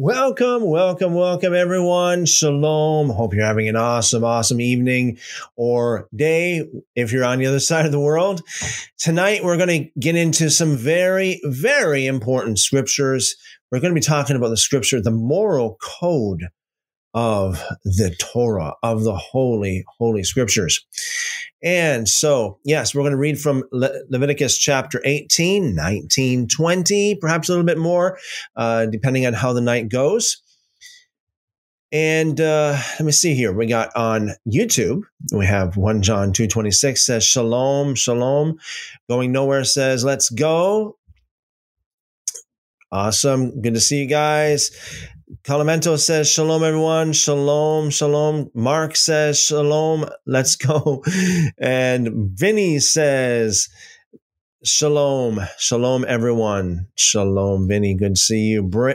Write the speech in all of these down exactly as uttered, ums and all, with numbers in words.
Welcome, welcome, welcome, everyone. Shalom. Hope you're having an awesome, awesome evening or day if you're on the other side of the world. Tonight, we're going to get into some very, very important scriptures. We're going to be talking about the scripture, the moral code of the Torah, of the holy, holy scriptures. And so, yes, we're going to read from Le- Leviticus chapter eighteen, nineteen, twenty, perhaps a little bit more, uh, depending on how the night goes. And uh, let me see here. We got on YouTube, we have First John two twenty-six says, Shalom, Shalom. Going Nowhere says, let's go. Awesome. Good to see you guys. Calamento says, Shalom, everyone. Shalom, Shalom. Mark says, Shalom. Let's go. And Vinny says, Shalom, Shalom, everyone. Shalom, Vinny. Good to see you. Br-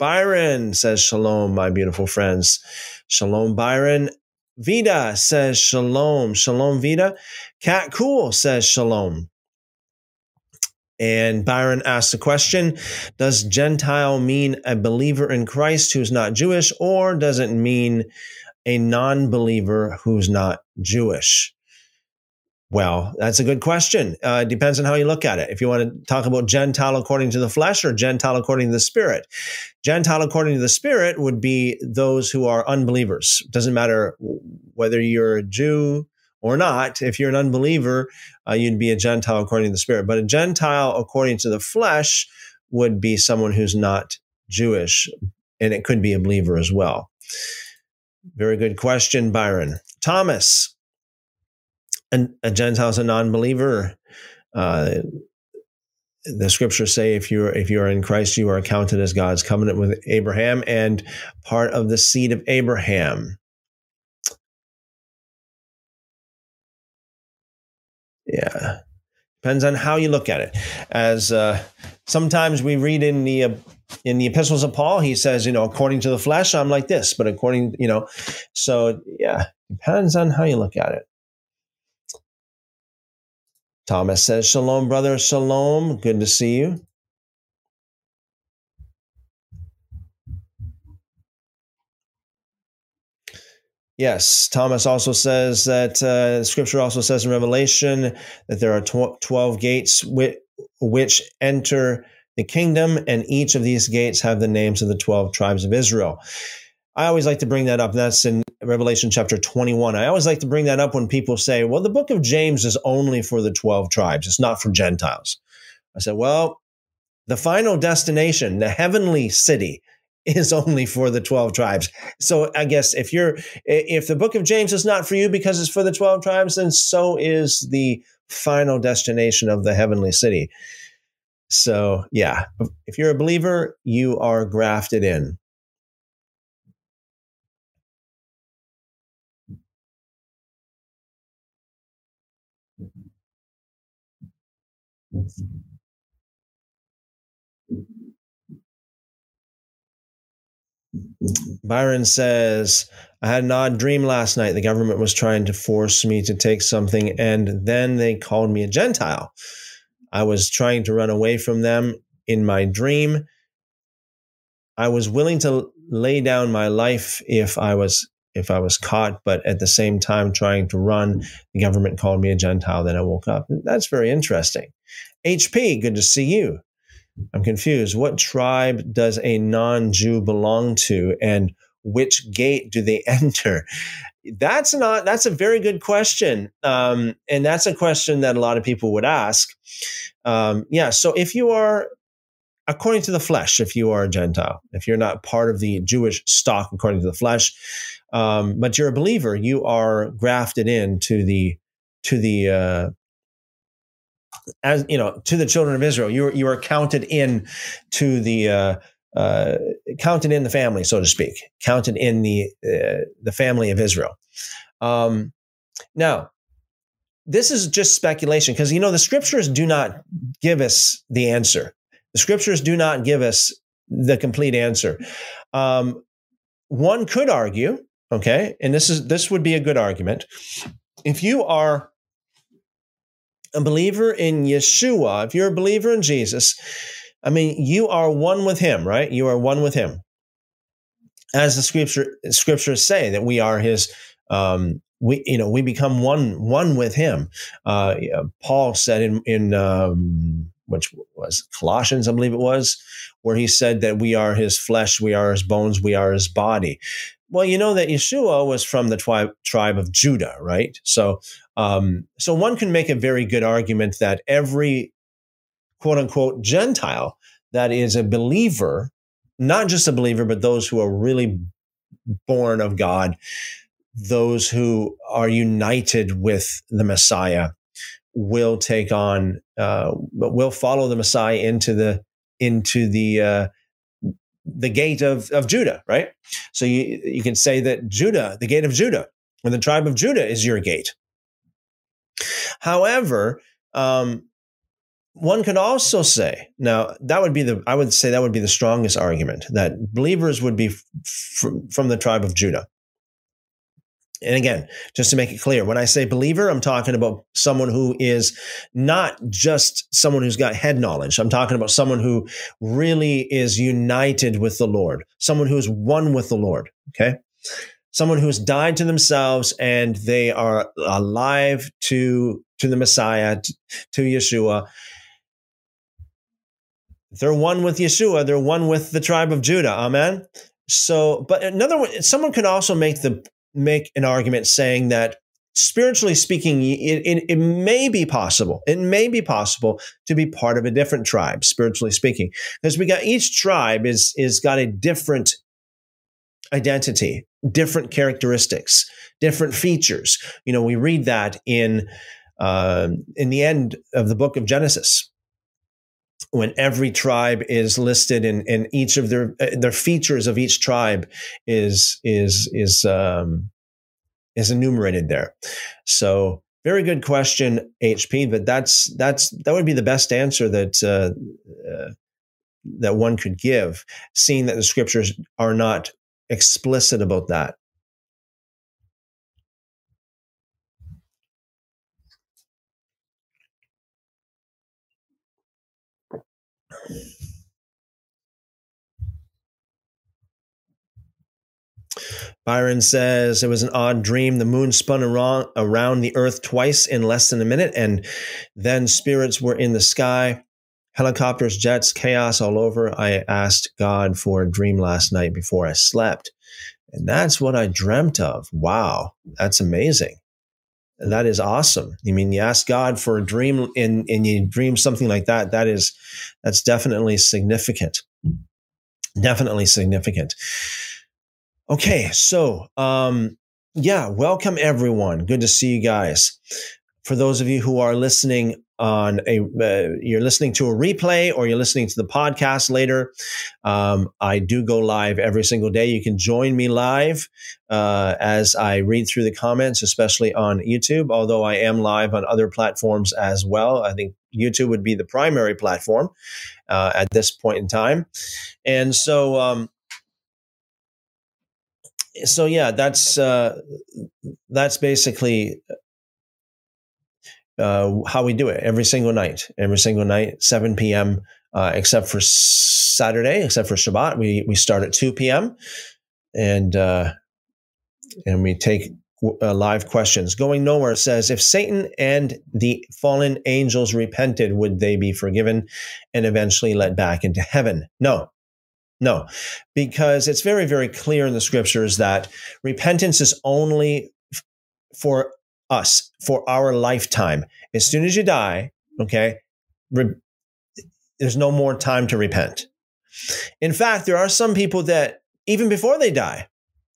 Byron says, Shalom, my beautiful friends. Shalom, Byron. Vida says, Shalom, Shalom, Vida. Cat Cool says, Shalom. And Byron asks the question, does Gentile mean a believer in Christ who's not Jewish, or does it mean a non-believer who's not Jewish? Well, that's a good question. Uh, depends on how you look at it. If you want to talk about Gentile according to the flesh or Gentile according to the spirit. Gentile according to the spirit would be those who are unbelievers. Doesn't matter whether you're a Jew or not. If you're an unbeliever, uh, you'd be a Gentile according to the Spirit. But a Gentile according to the flesh would be someone who's not Jewish, and it could be a believer as well. Very good question, Byron. Thomas, an, a Gentile is a non-believer. Uh, the scriptures say if you're if you're in Christ, you are accounted as God's covenant with Abraham and part of the seed of Abraham. Yeah, depends on how you look at it. As uh, sometimes we read in the uh, in the epistles of Paul, he says, you know, according to the flesh, I'm like this, but according, you know, so yeah, depends on how you look at it. Thomas says, Shalom, brother, Shalom. Good to see you. Yes, Thomas also says that uh, Scripture also says in Revelation that there are tw- twelve gates which, which enter the kingdom, and each of these gates have the names of the twelve tribes of Israel. I always like to bring that up. That's in Revelation chapter twenty-one. I always like to bring that up when people say, well, the book of James is only for the twelve tribes. It's not for Gentiles. I said, well, the final destination, the heavenly city, is only for the twelve tribes. So I guess if you're, if the book of James is not for you because it's for the twelve tribes, then so is the final destination of the heavenly city. So yeah, if you're a believer, you are grafted in. Byron says, I had an odd dream last night. The government was trying to force me to take something, and then they called me a Gentile. I was trying to run away from them in my dream. I was willing to lay down my life if I was if I was caught, but at the same time trying to run, the government called me a Gentile. Then I woke up. That's very interesting. H P, good to see you. I'm confused. What tribe does a non-Jew belong to, and which gate do they enter? That's not. That's a very good question, um, and that's a question that a lot of people would ask. Um, yeah. So if you are, according to the flesh, if you are a Gentile, if you're not part of the Jewish stock according to the flesh, um, but you're a believer, you are grafted in to the to the. Uh, As you know, to the children of Israel, you are, you are counted in to the uh, uh, counted in the family, so to speak, counted in the uh, the family of Israel. Um, now, this is just speculation because you know the scriptures do not give us the answer. The scriptures do not give us the complete answer. Um, one could argue, okay, and this is this would be a good argument if you are a believer in Yeshua, if you're a believer in Jesus, I mean, you are one with him, right? You are one with him. as the scripture scriptures say, that we are his, um, we, you know, we become one, one with him. Uh, Paul said in, in, um, which was Colossians, I believe it was, where he said that we are his flesh, we are his bones, we are his body. Well, you know that Yeshua was from the twi- tribe of Judah, right? So, um, so one can make a very good argument that every quote unquote Gentile that is a believer, not just a believer, but those who are really born of God, those who are united with the Messiah, will take on, uh, but will follow the Messiah into the into the uh, the gate of of Judah, right? So you you can say that Judah, the gate of Judah, and the tribe of Judah is your gate. However, um, one could also say, now that would be the I would say that would be the strongest argument, that believers would be f- from the tribe of Judah. And again, just to make it clear, when I say believer, I'm talking about someone who is not just someone who's got head knowledge. I'm talking about someone who really is united with the Lord, someone who's one with the Lord, okay? Someone who's died to themselves and they are alive to, to the Messiah, to, to Yeshua. They're one with Yeshua. They're one with the tribe of Judah, amen? So, but another one, someone could also make the make an argument saying that spiritually speaking, it, it, it may be possible. It may be possible to be part of a different tribe, spiritually speaking, because we got each tribe is, is got a different identity, different characteristics, different features. You know, we read that in, uh, in the end of the book of Genesis, when every tribe is listed and in, in each of their their features of each tribe is is is um, is enumerated there. So very good question, H P. But that's that's that would be the best answer that uh, uh, that one could give, seeing that the scriptures are not explicit about that. Byron says, it was an odd dream. The moon spun around, around the earth twice in less than a minute, and then spirits were in the sky, helicopters, jets, chaos all over. I asked God for a dream last night before I slept, and that's what I dreamt of. Wow, that's amazing. That is awesome. I mean, you ask God for a dream and, and you dream something like that. That is, that's definitely significant. Definitely significant. Okay. So, um, yeah, welcome everyone. Good to see you guys. For those of you who are listening on a, uh, you're listening to a replay or you're listening to the podcast later, um, I do go live every single day. You can join me live uh, as I read through the comments, especially on YouTube, although I am live on other platforms as well. I think YouTube would be the primary platform uh, at this point in time. And so, um, so yeah, that's, uh, that's basically Uh, how we do it every single night, every single night, seven p.m., uh, except for Saturday, except for Shabbat. We we start at two p.m. and uh, and we take uh, live questions. Going Nowhere says, if Satan and the fallen angels repented, would they be forgiven and eventually let back into heaven? No. No. Because it's very, very clear in the scriptures that repentance is only f- for us for our lifetime. As soon as you die, okay, re- there's no more time to repent. In fact, there are some people that even before they die,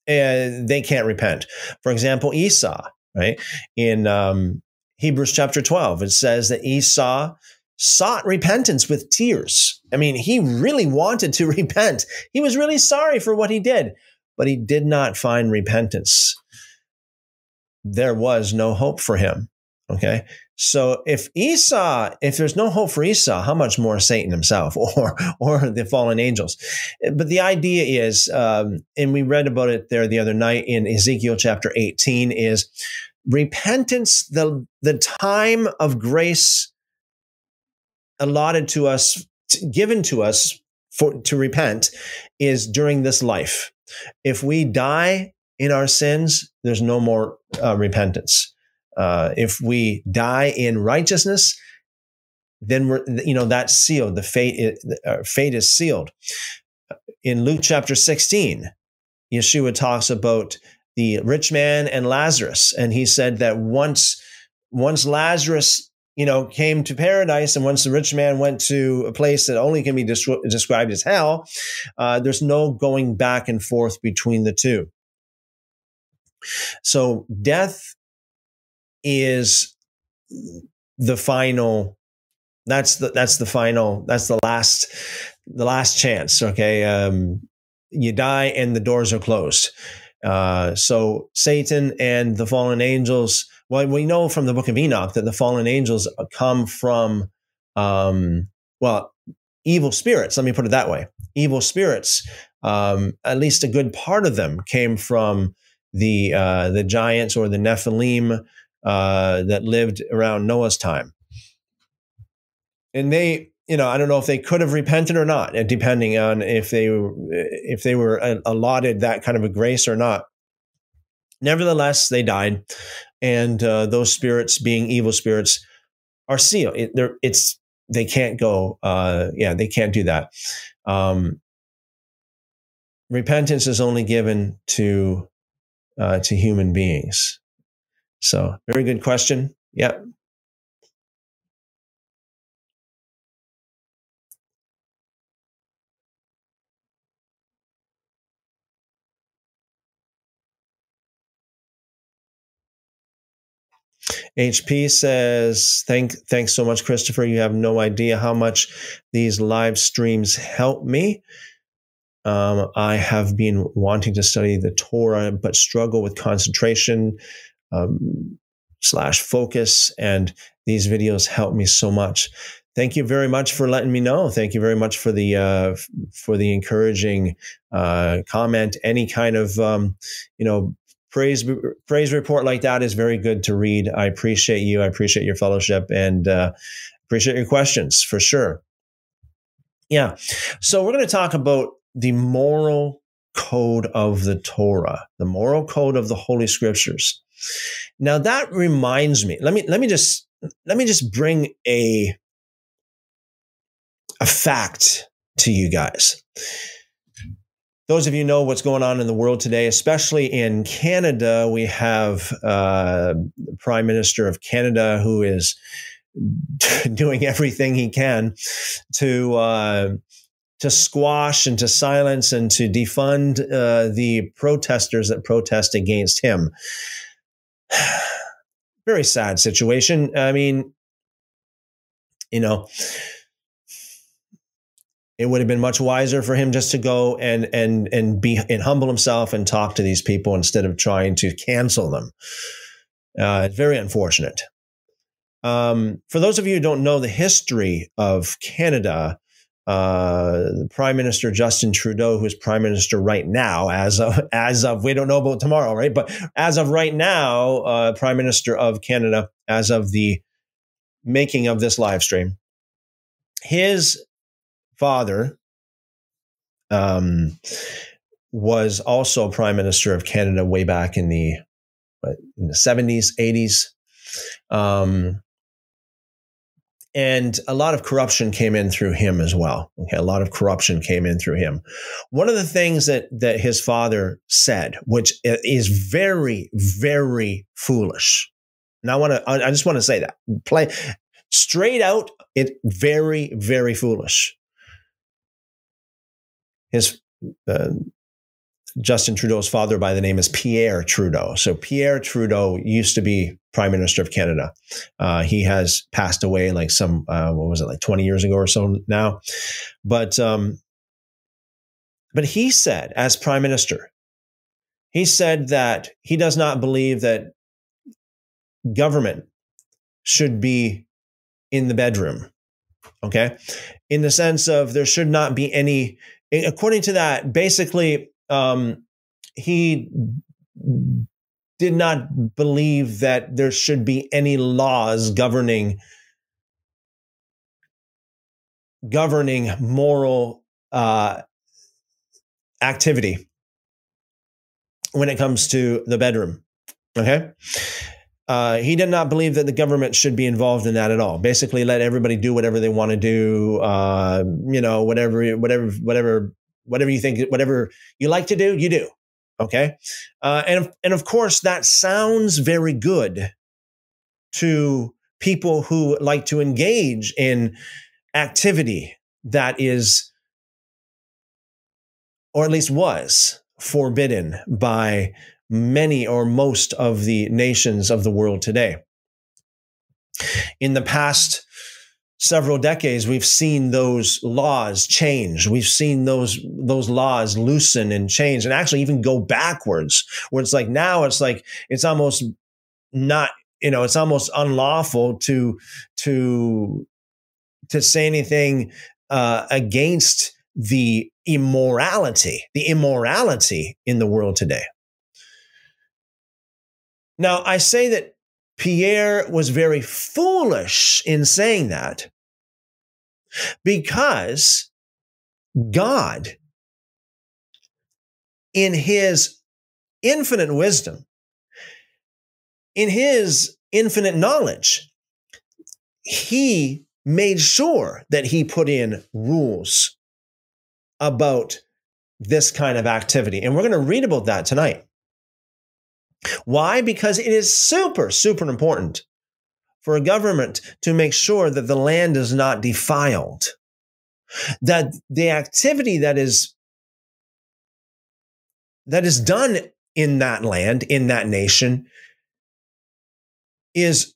uh, they can't repent. For example, Esau, right? In um, Hebrews chapter twelve, it says that Esau sought repentance with tears. I mean, he really wanted to repent. He was really sorry for what he did, but he did not find repentance. There was no hope for him, okay? So if Esau, if there's no hope for Esau, how much more Satan himself or or the fallen angels? But the idea is, um, and we read about it there the other night in Ezekiel chapter eighteen, is repentance, the, the time of grace allotted to us, given to us for to repent, is during this life. If we die in our sins, there's no more uh, repentance. Uh, if we die in righteousness, then we're, you know, that's sealed. The fate is, uh, fate is sealed. In Luke chapter sixteen, Yeshua talks about the rich man and Lazarus, and he said that once, once Lazarus, you know, came to paradise, and once the rich man went to a place that only can be descri- described as hell, uh, there's no going back and forth between the two. So death is the final. That's the that's the final. That's the last the last chance. Okay, um, you die and the doors are closed. Uh, so Satan and the fallen angels. Well, we know from the Book of Enoch that the fallen angels come from, um, well, evil spirits. Let me put it that way. Evil spirits. Um, at least a good part of them came from the uh, the giants or the Nephilim uh, that lived around Noah's time. And they, you know, I don't know if they could have repented or not, depending on if they if they were allotted that kind of a grace or not. Nevertheless, they died, and uh, those spirits, being evil spirits, are sealed. It, they're, it's they can't go. Uh, yeah, they can't do that. Um, repentance is only given to uh, to human beings. So, very good question. Yep. H P says, Thank, thanks so much, Christopher. You have no idea how much these live streams help me. Um, I have been wanting to study the Torah, but struggle with concentration um, slash focus, and these videos help me so much. Thank you very much for letting me know. Thank you very much for the uh, for the encouraging uh, comment. Any kind of, um, you know, Praise, praise report like that is very good to read. I appreciate you. I appreciate your fellowship, and uh, appreciate your questions for sure. Yeah. So we're going to talk about the moral code of the Torah, the moral code of the Holy Scriptures. Now that reminds me, let me, let me just, let me just bring a, a fact to you guys. Those of you know what's going on in the world today, especially in Canada, we have uh, the Prime Minister of Canada who is doing everything he can to uh, to squash and to silence and to defund uh, the protesters that protest against him. Very sad situation. I mean, you know, it would have been much wiser for him just to go and and and be and humble himself and talk to these people instead of trying to cancel them. Uh, very unfortunate. Um, for those of you who don't know the history of Canada, uh, Prime Minister Justin Trudeau, who is Prime Minister right now, as of as of we don't know about tomorrow, right? But as of right now, uh, Prime Minister of Canada, as of the making of this live stream, his father um, was also Prime Minister of Canada way back in the in the seventies, eighties, um, and a lot of corruption came in through him as well. Okay, a lot of corruption came in through him. One of the things that that his father said, which is very, very foolish, and I want to, I just want to say that play straight out, it very, very foolish. His uh, Justin Trudeau's father by the name is Pierre Trudeau. So Pierre Trudeau used to be Prime Minister of Canada. Uh, he has passed away like some, uh, what was it, like twenty years ago or so now. But um, but he said, as Prime Minister, he said that he does not believe that government should be in the bedroom, okay? In the sense of there should not be any... According to that, basically, um, he did not believe that there should be any laws governing governing moral uh, activity when it comes to the bedroom. Okay. Uh, he did not believe that the government should be involved in that at all. Basically, let everybody do whatever they want to do. Uh, you know, whatever, whatever, whatever, whatever you think, whatever you like to do, you do. Okay. Uh, and, and of course, that sounds very good to people who like to engage in activity that is, or at least was, forbidden by many or most of the nations of the world today. In the past several decades, we've seen those laws change. We've seen those, those laws loosen and change and actually even go backwards, where it's like now it's like, it's almost not, you know, it's almost unlawful to, to, to say anything uh, against the immorality, the immorality in the world today. Now, I say that Pierre was very foolish in saying that because God, in his infinite wisdom, in his infinite knowledge, he made sure that he put in rules about this kind of activity. And we're going to read about that tonight. Why? Because it is super, super important for a government to make sure that the land is not defiled, that the activity that is, that is done in that land, in that nation, is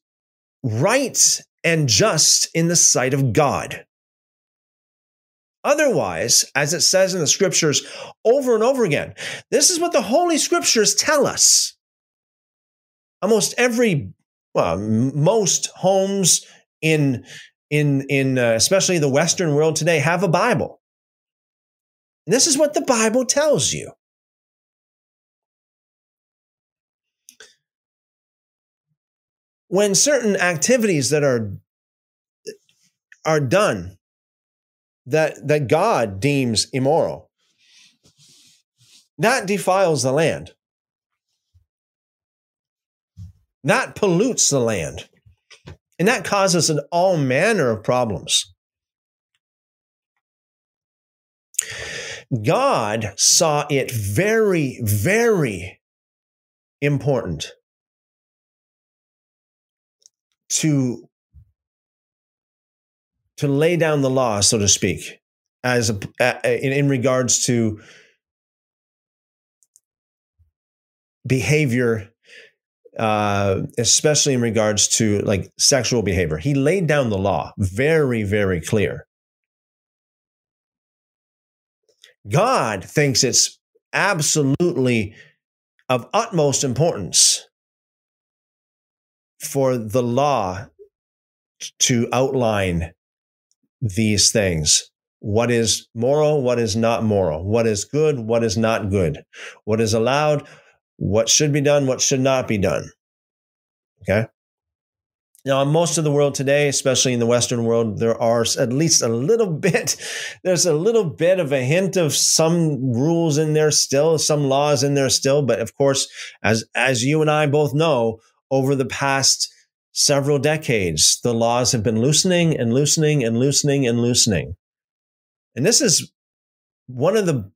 right and just in the sight of God. Otherwise, as it says in the scriptures over and over again, this is what the Holy Scriptures tell us. Almost every, well, most homes in, in, in uh, especially the Western world today have a Bible. And this is what the Bible tells you. When certain activities that are, are done that, that God deems immoral, that defiles the land. That pollutes the land. And that causes an all manner of problems. God saw it very, very important to, to lay down the law, so to speak, as a, in, in regards to behavior, uh, especially in regards to like sexual behavior. He laid down the law very, very clear. God thinks it's absolutely of utmost importance for the law to outline these things. What is moral? What is not moral? What is good? What is not good? What is allowed? What should be done? What should not be done? Okay. Now, in most of the world today, especially in the Western world, there are at least a little bit, there's a little bit of a hint of some rules in there still, some laws in there still. But of course, as, as you and I both know, over the past several decades, the laws have been loosening and loosening and loosening and loosening. And this is one of the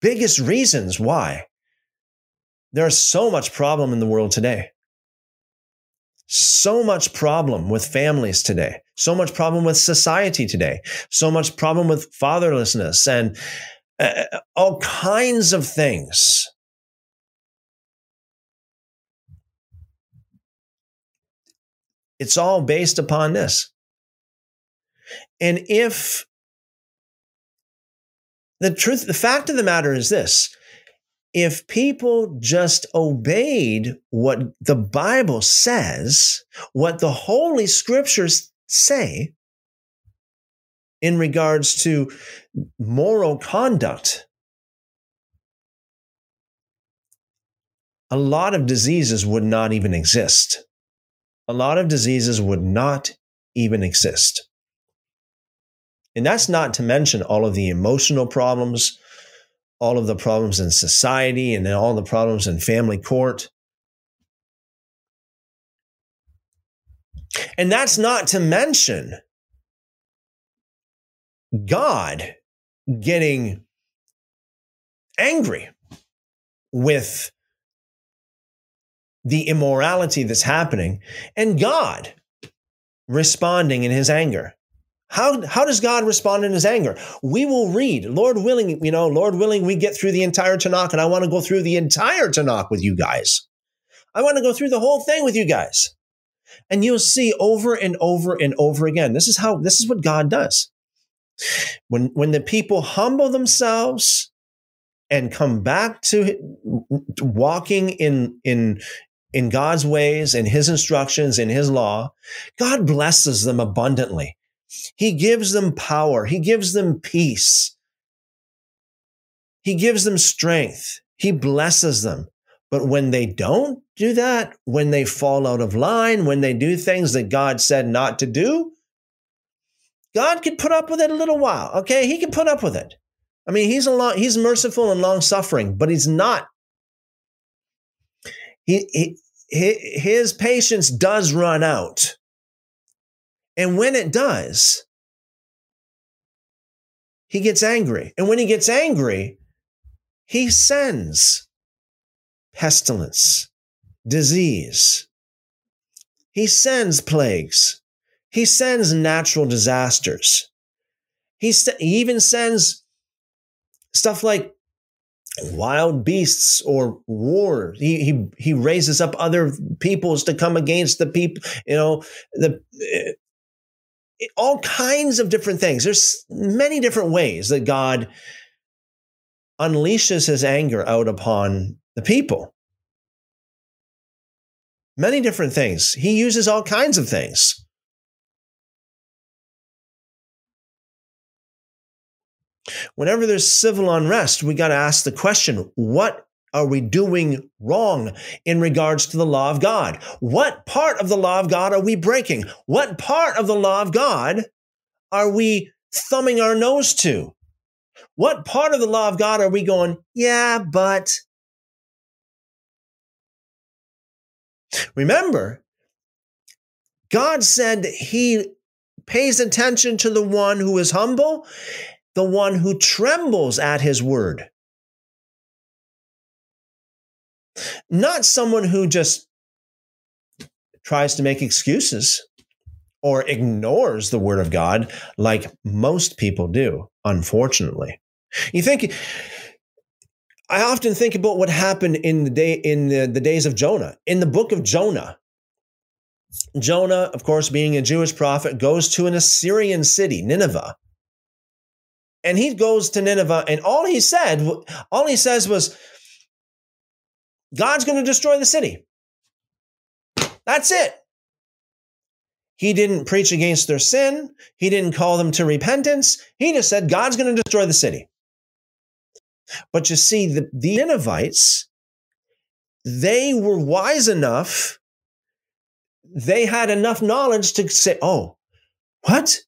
biggest reasons why there's so much problem in the world today. So much problem with families today. So much problem with society today. So much problem with fatherlessness and uh, all kinds of things. It's all based upon this. And if the truth, the fact of the matter is this, if people just obeyed what the Bible says, what the Holy Scriptures say in regards to moral conduct, a lot of diseases would not even exist. A lot of diseases would not even exist. And that's not to mention all of the emotional problems, all of the problems in society and all the problems in family court. And that's not to mention God getting angry with the immorality that's happening and God responding in his anger. How, how does God respond in his anger? We will read, Lord willing, you know, Lord willing, we get through the entire Tanakh, and I want to go through the entire Tanakh with you guys. I want to go through the whole thing with you guys. And you'll see over and over and over again. This is how, this is what God does. When, when the people humble themselves and come back to walking in, in, in God's ways and his instructions and his law, God blesses them abundantly. He gives them power. He gives them peace. He gives them strength. He blesses them. But when they don't do that, when they fall out of line, when they do things that God said not to do, God could put up with it a little while, okay? He can put up with it. I mean, he's a long, he's merciful and long-suffering, but he's not. He, he, his patience does run out. And when it does, he gets angry. And when he gets angry, he sends pestilence, disease. He sends plagues. He sends natural disasters. He, st- he even sends stuff like wild beasts or war. He, he, he raises up other peoples to come against the people, you know, the it, all kinds of different things. There's many different ways that God unleashes his anger out upon the people. Many different things. He uses all kinds of things. Whenever there's civil unrest, we got to ask the question, what are we doing wrong in regards to the law of God? What part of the law of God are we breaking? What part of the law of God are we thumbing our nose to? What part of the law of God are we going, yeah, but... Remember, God said he pays attention to the one who is humble, the one who trembles at his word. Not someone who just tries to make excuses or ignores the word of God like most people do, unfortunately. You think, I often think about what happened in the day in the, the days of Jonah, in the book of Jonah. Jonah, of course, being a Jewish prophet, goes to an Assyrian city, Nineveh. And he goes to Nineveh, and all he said, all he says was, God's going to destroy the city. That's it. He didn't preach against their sin. He didn't call them to repentance. He just said, God's going to destroy the city. But you see, the, the Ninevites, they were wise enough. They had enough knowledge to say, oh, what?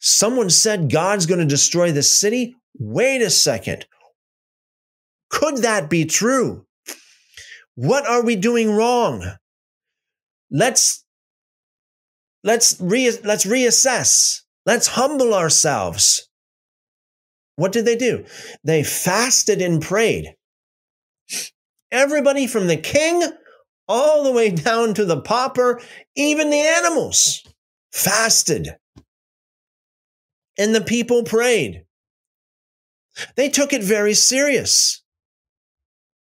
Someone said God's going to destroy the city? Wait a second. Could that be true? What are we doing wrong? Let's let's re, let's reassess. Let's humble ourselves. What did they do? They fasted and prayed. Everybody from the king all the way down to the pauper, even the animals, fasted. And the people prayed. They took it very serious.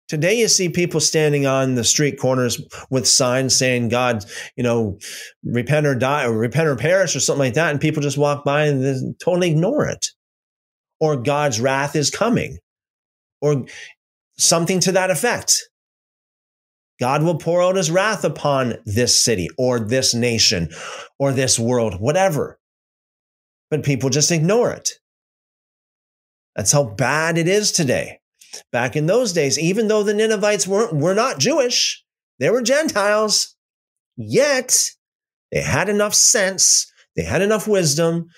Today you see people standing on the street corners with signs saying, God, you know, repent or die, or repent or perish, or something like that. And people just walk by and they totally ignore it. Or God's wrath is coming. Or something to that effect. God will pour out his wrath upon this city or this nation or this world, whatever. But people just ignore it. That's how bad it is today. Back in those days, even though the Ninevites weren't, were not Jewish, they were Gentiles, yet they had enough sense, they had enough wisdom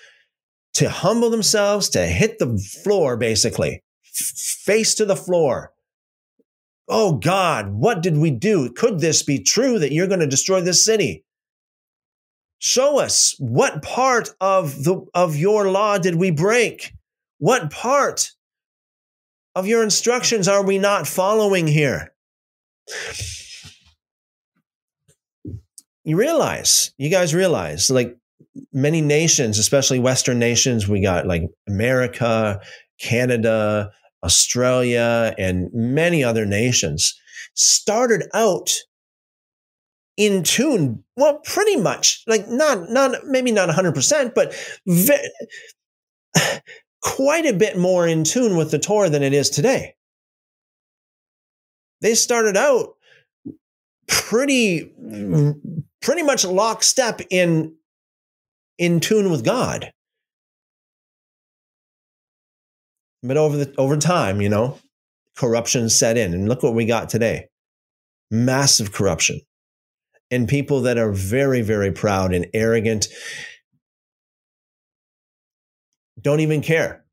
to humble themselves, to hit the floor, basically. face to the floor. Oh God, what did we do? Could this be true that you're going to destroy this city? Show us what part of the of your law did we break? What part of your instructions are we not following here? You realize, you guys realize, like many nations, especially Western nations, we got like America, Canada, Australia, and many other nations started out in tune. Well, pretty much, like not, not maybe not one hundred percent, but ve- quite a bit more in tune with the Torah than it is today. They started out pretty, pretty much lockstep in, in tune with God. But over the over time, you know, corruption set in. And look what we got today. Massive corruption. And people that are very, very proud and arrogant don't even care.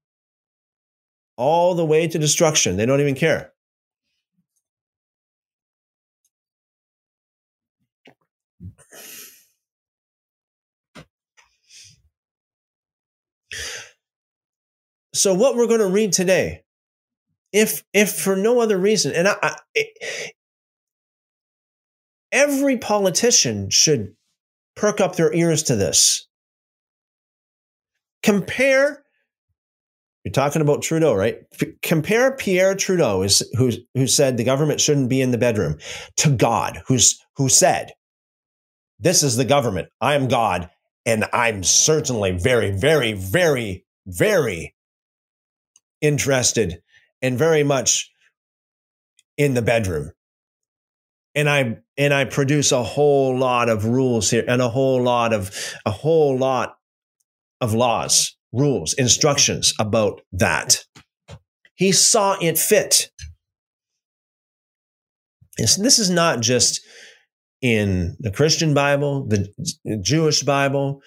All the way to destruction. They don't even care. So what we're going to read today, if if for no other reason, and I, I, it, every politician should perk up their ears to this. Compare, you're talking about Trudeau, right? P- compare Pierre Trudeau, is, who, who said the government shouldn't be in the bedroom, to God, who's who said, this is the government, I am God, and I'm certainly very, very, very, very interested and very much in the bedroom. And I and I produce a whole lot of rules here and a whole lot of a whole lot of laws, rules, instructions about that. He saw it fit. It's, this is not just in the Christian Bible, the Jewish Bible.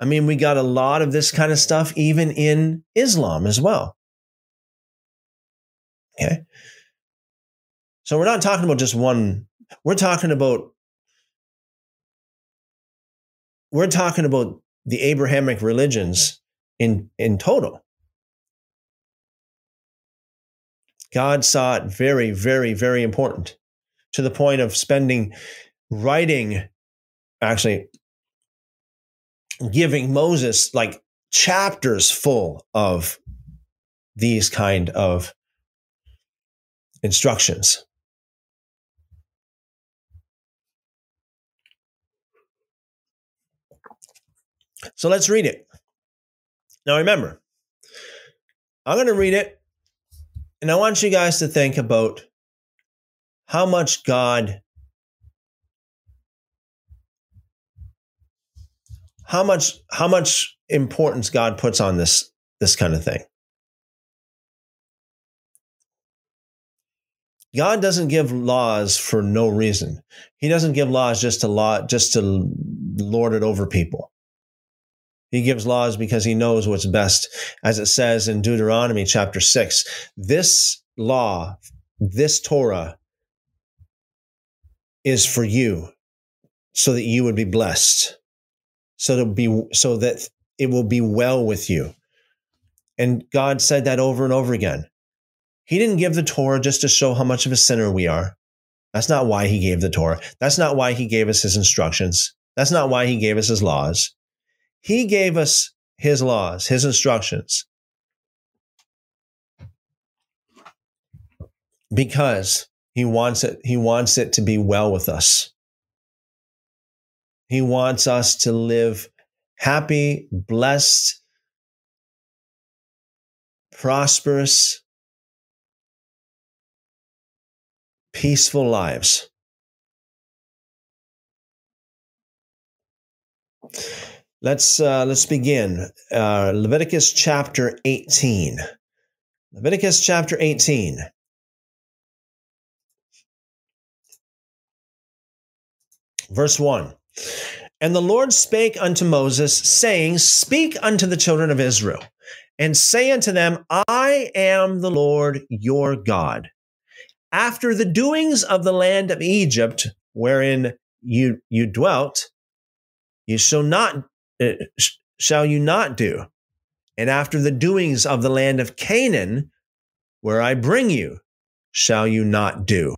I mean, we got a lot of this kind of stuff even in Islam as well. Okay, so we're not talking about just one. We're talking about we're talking about the Abrahamic religions in in total. God saw it very, very, very important, to the point of spending, writing, actually giving Moses like chapters full of these kind of instructions. So let's read it. Now remember, I'm going to read it, and I want you guys to think about how much God, how much, how much importance God puts on this, this kind of thing. God doesn't give laws for no reason. He doesn't give laws just to law, just to lord it over people. He gives laws because he knows what's best. As it says in Deuteronomy chapter six, this law, this Torah is for you so that you would be blessed, so that be so that it will be well with you. And God said that over and over again. He didn't give the Torah just to show how much of a sinner we are. That's not why he gave the Torah. That's not why he gave us his instructions. That's not why he gave us his laws. He gave us his laws, his instructions, because he wants it, he wants it to be well with us. He wants us to live happy, blessed, prosperous, peaceful lives. Let's uh, let's begin. Uh, Leviticus chapter eighteen. Leviticus chapter eighteen. Verse one. And the Lord spake unto Moses, saying, speak unto the children of Israel, and say unto them, I am the Lord your God. After the doings of the land of Egypt, wherein you you dwelt, you shall not uh, shall you not do, and after the doings of the land of Canaan, where I bring you, shall you not do.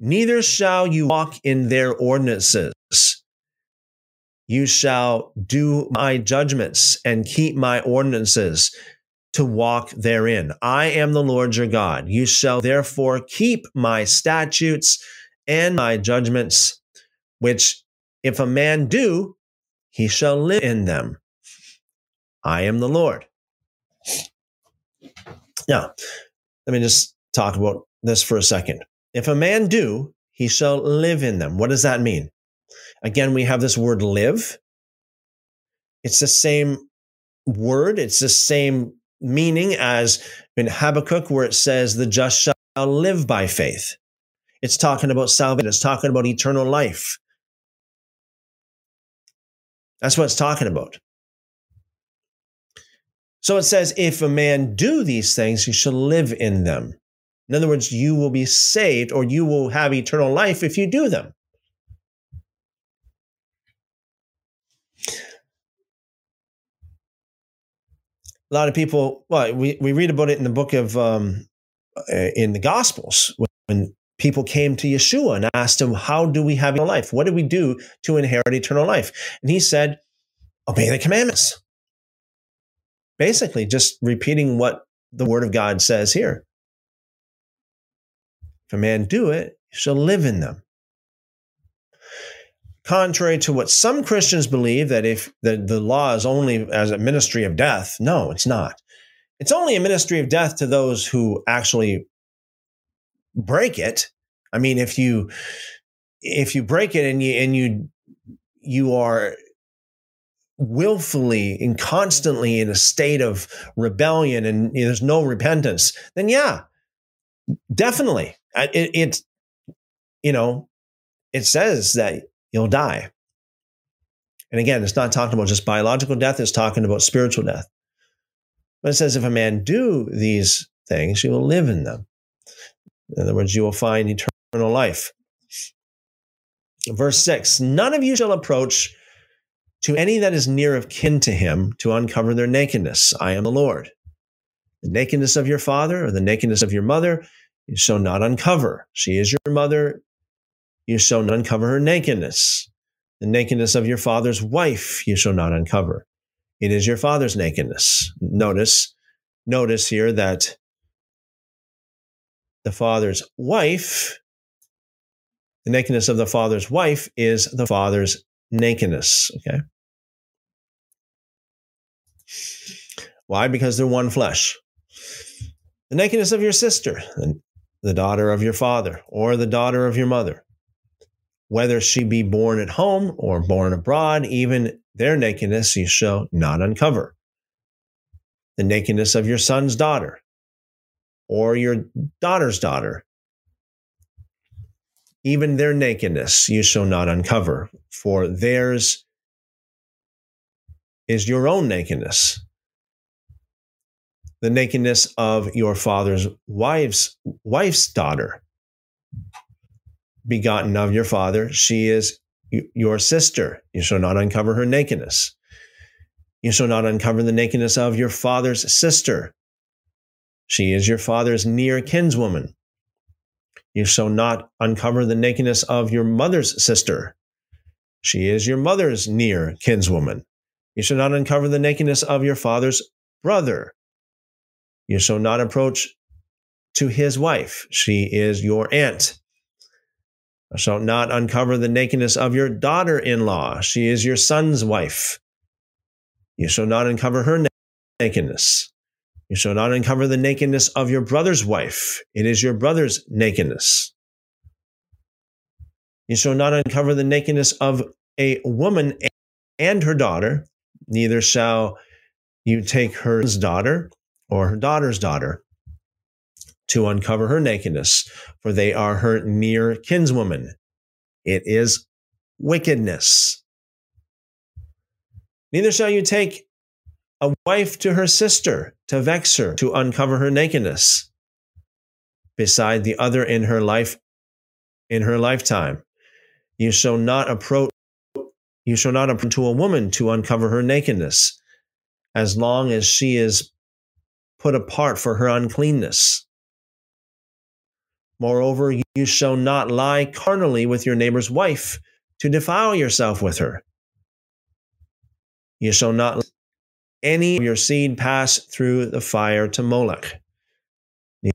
Neither shall you walk in their ordinances. You shall do my judgments and keep my ordinances to walk therein. I am the Lord your God. You shall therefore keep my statutes and my judgments, which if a man do, he shall live in them. I am the Lord. Now, let me just talk about this for a second. If a man do, he shall live in them. What does that mean? Again, we have this word live. It's the same word. It's the same meaning as in Habakkuk, where it says, the just shall live by faith. It's talking about salvation. It's talking about eternal life. That's what it's talking about. So it says, if a man do these things, he shall live in them. In other words, you will be saved, or you will have eternal life if you do them. A lot of people, well, we, we read about it in the book of, um, in the Gospels, when people came to Yeshua and asked him, how do we have eternal life? What do we do to inherit eternal life? And he said, obey the commandments. Basically, just repeating what the Word of God says here. If a man do it, he shall live in them. Contrary to what some Christians believe, that if the, the law is only as a ministry of death, no, it's not. It's only a ministry of death to those who actually break it. I mean, if you if you break it and you and you you are willfully and constantly in a state of rebellion and there's no repentance, then yeah, definitely, it, it you know it says that you'll die. And again, it's not talking about just biological death, it's talking about spiritual death. But it says, if a man do these things, you will live in them. In other words, you will find eternal life. Verse six, none of you shall approach to any that is near of kin to him to uncover their nakedness. I am the Lord. The nakedness of your father or the nakedness of your mother you shall not uncover. She is your mother. You shall not uncover her nakedness. The nakedness of your father's wife you shall not uncover. It is your father's nakedness. Notice, notice here that the father's wife, the nakedness of the father's wife is the father's nakedness. Okay. Why? Because they're one flesh. The nakedness of your sister, the daughter of your father, or the daughter of your mother, whether she be born at home or born abroad, even their nakedness you shall not uncover. The nakedness of your son's daughter or your daughter's daughter, even their nakedness you shall not uncover, for theirs is your own nakedness. The nakedness of your father's wife's, wife's daughter, begotten of your father, she is your sister. You shall not uncover her nakedness. You shall not uncover the nakedness of your father's sister. She is your father's near kinswoman. You shall not uncover the nakedness of your mother's sister. She is your mother's near kinswoman. You shall not uncover the nakedness of your father's brother. You shall not approach to his wife. She is your aunt. Thou shalt not uncover the nakedness of your daughter-in-law. She is your son's wife. You shall not uncover her nakedness. You shall not uncover the nakedness of your brother's wife. It is your brother's nakedness. You shall not uncover the nakedness of a woman and her daughter. Neither shall you take her daughter or her daughter's daughter to uncover her nakedness, for they are her near kinswoman. It is wickedness. Neither shall you take a wife to her sister, to vex her, to uncover her nakedness, beside the other in her life, in her lifetime. You shall not approach, you shall not approach to a woman to uncover her nakedness, as long as she is put apart for her uncleanness. Moreover, you shall not lie carnally with your neighbor's wife to defile yourself with her. You shall not let any of your seed pass through the fire to Molech.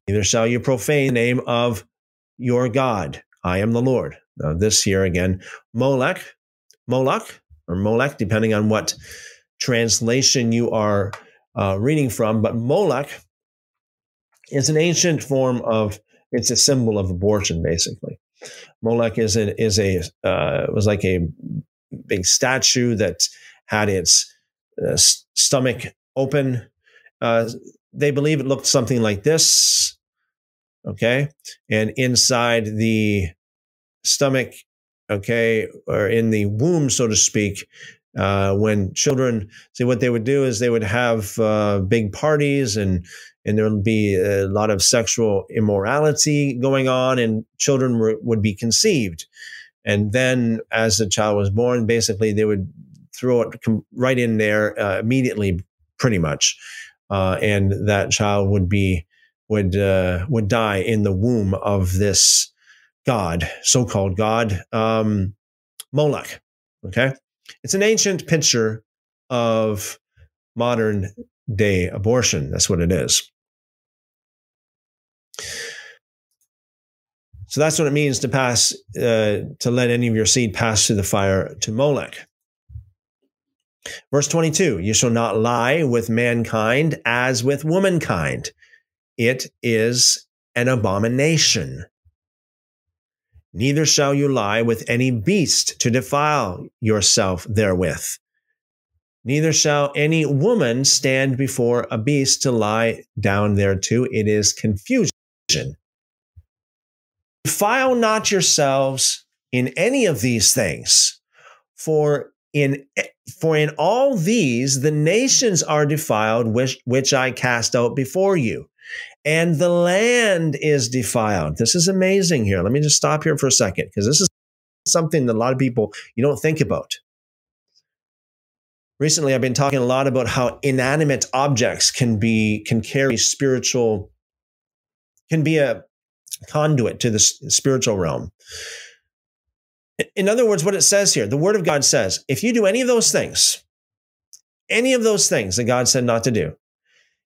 Neither shall you profane the name of your God. I am the Lord. Now this here again, Molech, Moloch, or Molech, depending on what translation you are uh, reading from, but Molech is an ancient form of, it's a symbol of abortion, basically. Molech is an, is a uh, was like a big statue that had its uh, stomach open. Uh, they believe it looked something like this, okay? And inside the stomach, okay, or in the womb, so to speak, uh, when children, see, what they would do is they would have uh, big parties and And there would be a lot of sexual immorality going on, and children were, would be conceived. And then as the child was born, basically they would throw it right in there uh, immediately, pretty much. Uh, and that child would be would uh, would die in the womb of this god, so-called god, um, Molech. Okay? It's an ancient picture of modern day abortion. That's what it is. So that's what it means to pass, uh, to let any of your seed pass through the fire to Molech. Verse twenty-two, you shall not lie with mankind as with womankind. It is an abomination. Neither shall you lie with any beast to defile yourself therewith. Neither shall any woman stand before a beast to lie down thereto. It is confusion. Defile not yourselves in any of these things, for in for in all these the nations are defiled, which, which I cast out before you, and the land is defiled. This is amazing here. Let me just stop here for a second, because this is something that a lot of people, you don't think about. Recently, I've been talking a lot about how inanimate objects can be, can carry spiritual, can be a conduit to the spiritual realm. In other words, what it says here, the Word of God says, if you do any of those things, any of those things that God said not to do,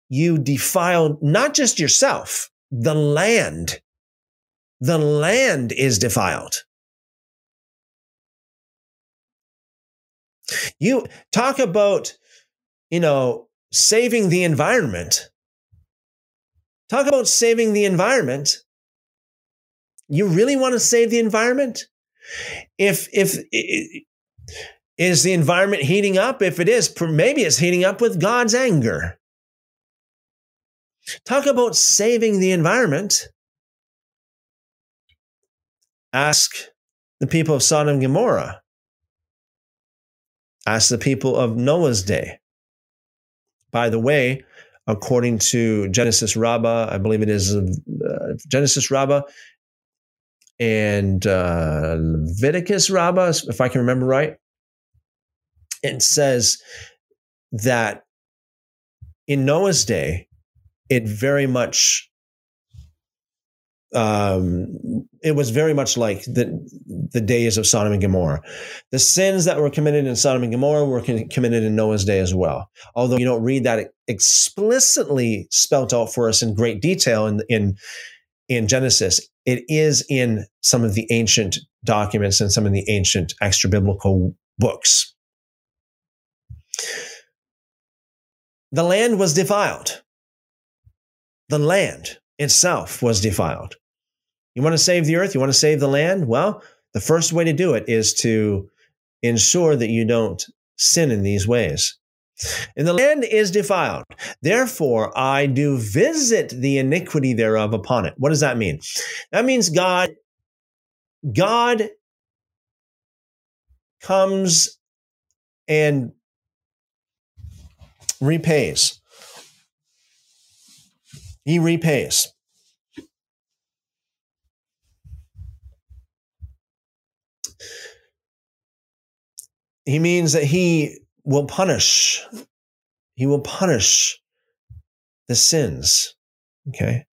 you defile not just yourself, the land. The land is defiled. You talk about, you know, saving the environment. Talk about saving the environment. You really want to save the environment? If, if, is the environment heating up? If it is, maybe it's heating up with God's anger. Talk about saving the environment. Ask the people of Sodom and Gomorrah. Ask the people of Noah's day. By the way, according to Genesis Rabbah, I believe it is uh, Genesis Rabbah and uh, Leviticus Rabbah, if I can remember right, it says that in Noah's day, it very much, um, it was very much like the the days of Sodom and Gomorrah. The sins that were committed in Sodom and Gomorrah were committed in Noah's day as well. Although you don't read that explicitly spelt out for us in great detail in in, in Genesis, it is in some of the ancient documents and some of the ancient extra-biblical books. The land was defiled. The land itself was defiled. You want to save the earth? You want to save the land? Well, the first way to do it is to ensure that you don't sin in these ways. And the land is defiled. Therefore, I do visit the iniquity thereof upon it. What does that mean? That means God, God comes and repays. He repays. He means that he will punish. He will punish the sins. Okay.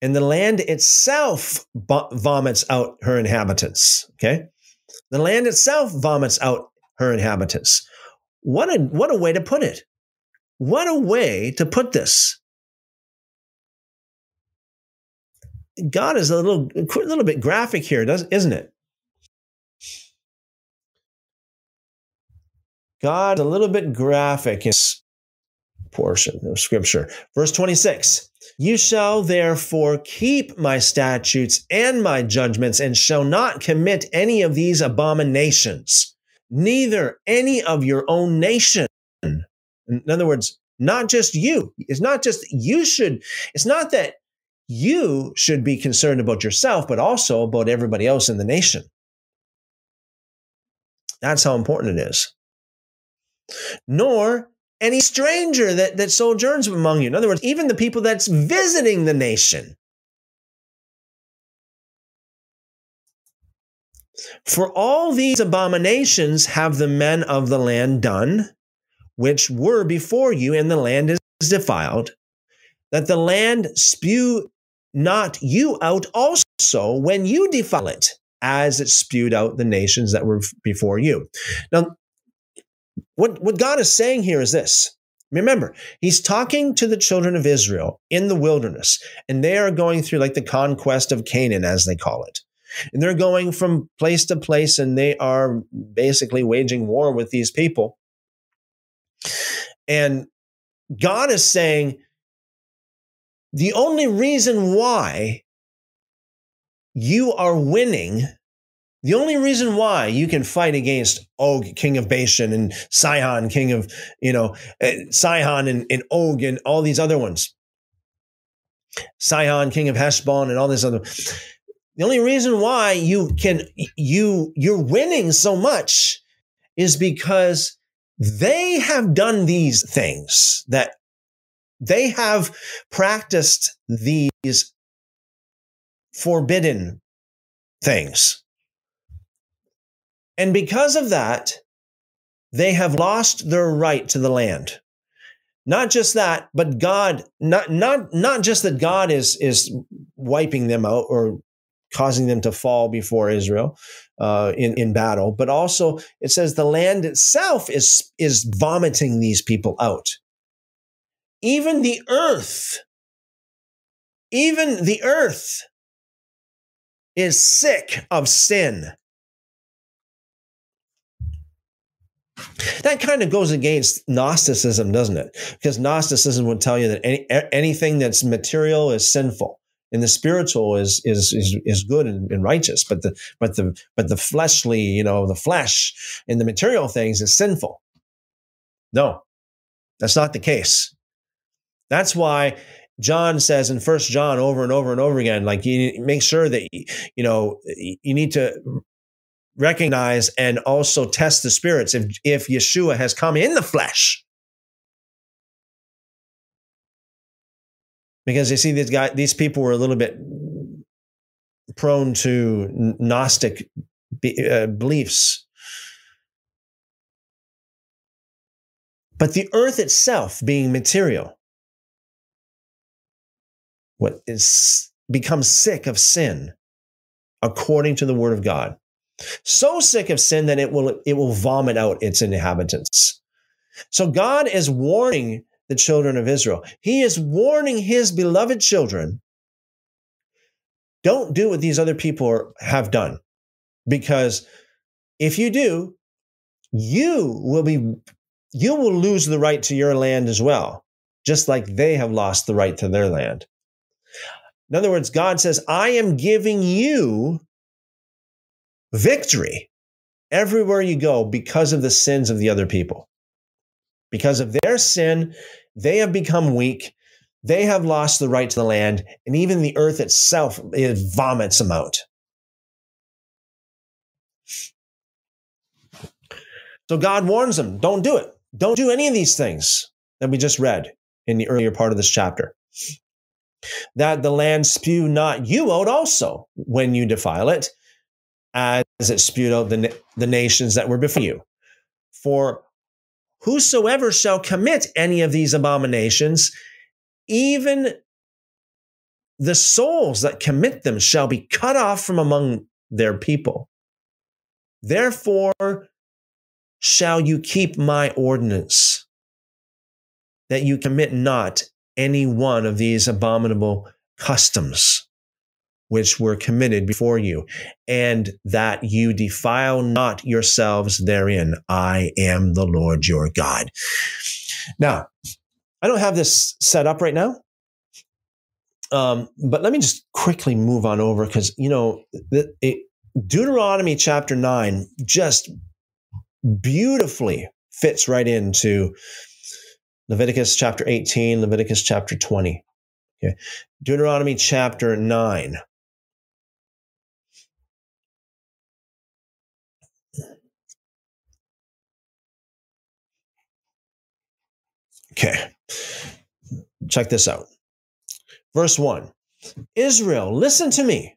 And the land itself vomits out her inhabitants. Okay. The land itself vomits out her inhabitants. What a, what a way to put it. What a way to put this. God is a little, a little bit graphic here, isn't it? God, a little bit graphic in this portion of Scripture. Verse twenty-six, you shall therefore keep my statutes and my judgments and shall not commit any of these abominations, neither any of your own nation. In other words, not just you. It's not just you should, it's not that you should be concerned about yourself, but also about everybody else in the nation. That's how important it is. Nor any stranger that, that sojourns among you. In other words, even the people that's visiting the nation. For all these abominations have the men of the land done, which were before you, and the land is defiled, that the land spew not you out also when you defile it, as it spewed out the nations that were before you. Now, What, what God is saying here is this. Remember, he's talking to the children of Israel in the wilderness, and they are going through like the conquest of Canaan, as they call it. And they're going from place to place, and they are basically waging war with these people. And God is saying, the only reason why you are winning, the only reason why you can fight against Og, king of Bashan, and Sihon, king of, you know, Sihon and, and Og and all these other ones, Sihon, king of Heshbon, and all this other, the only reason why you can, you, you're winning so much is because they have done these things, that they have practiced these forbidden things. And because of that, they have lost their right to the land. Not just that, but God, not, not, not just that God is, is wiping them out or causing them to fall before Israel uh, in, in battle, but also it says the land itself is, is vomiting these people out. Even the earth, even the earth is sick of sin. That kind of goes against Gnosticism, doesn't it? Because Gnosticism would tell you that any, anything that's material is sinful, and the spiritual is is is, is good and, and righteous. But the but the but the fleshly, you know, the flesh and the material things is sinful. No, that's not the case. That's why John says in First John over and over and over again, like, you make sure that you know you need to recognize and also test the spirits if, if Yeshua has come in the flesh. Because you see, these guys, these people were a little bit prone to Gnostic be, uh, beliefs. But the earth itself being material, what is becomes sick of sin, according to the word of God. So sick of sin that it will it will vomit out its inhabitants. So God is warning the children of Israel. He is warning his beloved children, don't do what these other people have done, because if you do, you will be you will lose the right to your land as well, just like they have lost the right to their land. In other words, God says, I am giving you victory everywhere you go because of the sins of the other people. Because of their sin, they have become weak. They have lost the right to the land, and even the earth itself, it vomits them out. So God warns them, don't do it. Don't do any of these things. that we just read in the earlier part of this chapter. That the land spew not you out also when you defile it, as it spewed out the, the nations that were before you. For whosoever shall commit any of these abominations, even the souls that commit them shall be cut off from among their people. Therefore shall you keep my ordinance, that you commit not any one of these abominable customs which were committed before you, and that you defile not yourselves therein. I am the Lord your God. Now, I don't have this set up right now, um, but let me just quickly move on over, because, you know, it, it, Deuteronomy chapter nine just beautifully fits right into Leviticus chapter eighteen, Leviticus chapter twenty. Okay. Deuteronomy chapter nine. Okay. Check this out. Verse one. Israel, listen to me.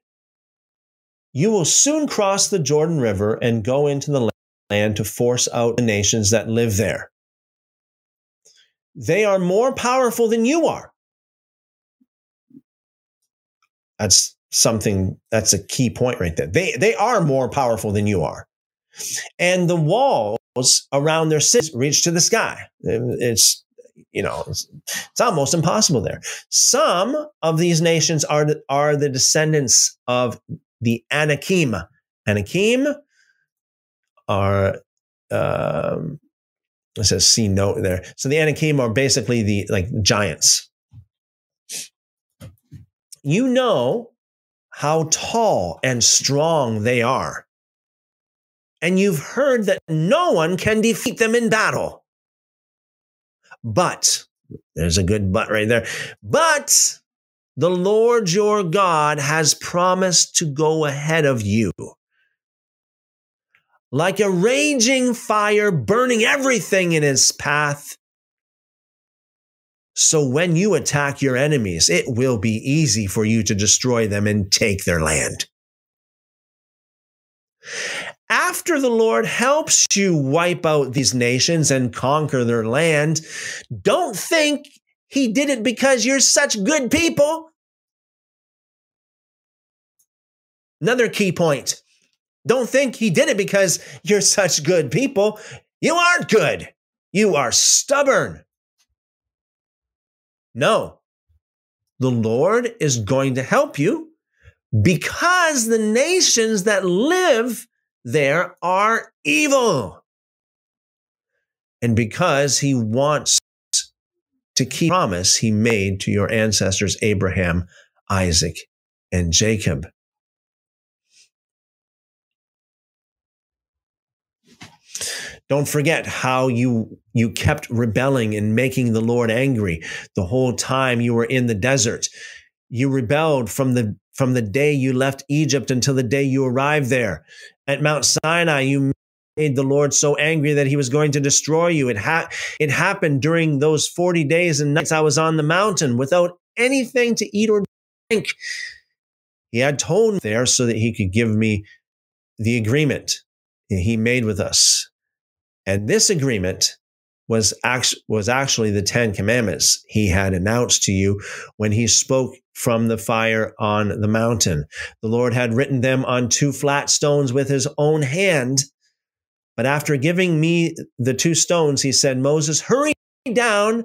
You will soon cross the Jordan River and go into the land to force out the nations that live there. They are more powerful than you are. That's something, that's a key point right there. They, they are more powerful than you are. And the walls around their cities reach to the sky. It's, you know, it's, it's almost impossible there. Some of these nations are, are the descendants of the Anakim. Anakim are... Um, It says see note there. So the Anakim are basically the like giants. You know how tall and strong they are. And you've heard that no one can defeat them in battle. But, there's a good but right there. But the Lord your God has promised to go ahead of you, like a raging fire burning everything in its path. So when you attack your enemies, it will be easy for you to destroy them and take their land. After the Lord helps you wipe out these nations and conquer their land, don't think he did it because you're such good people. Another key point. Don't think he did it because you're such good people. You aren't good. You are stubborn. No, the Lord is going to help you because the nations that live there are evil. And because he wants to keep the promise he made to your ancestors, Abraham, Isaac, and Jacob. Don't forget how you, you kept rebelling and making the Lord angry the whole time you were in the desert. You rebelled from the, from the day you left Egypt until the day you arrived there. At Mount Sinai, you made the Lord so angry that he was going to destroy you. It, ha- it happened during those forty days and nights I was on the mountain without anything to eat or drink. He had told me there so that he could give me the agreement he made with us. And this agreement was actually, was actually the Ten Commandments he had announced to you when he spoke from the fire on the mountain. The Lord had written them on two flat stones with his own hand. But after giving me the two stones, he said, Moses, hurry down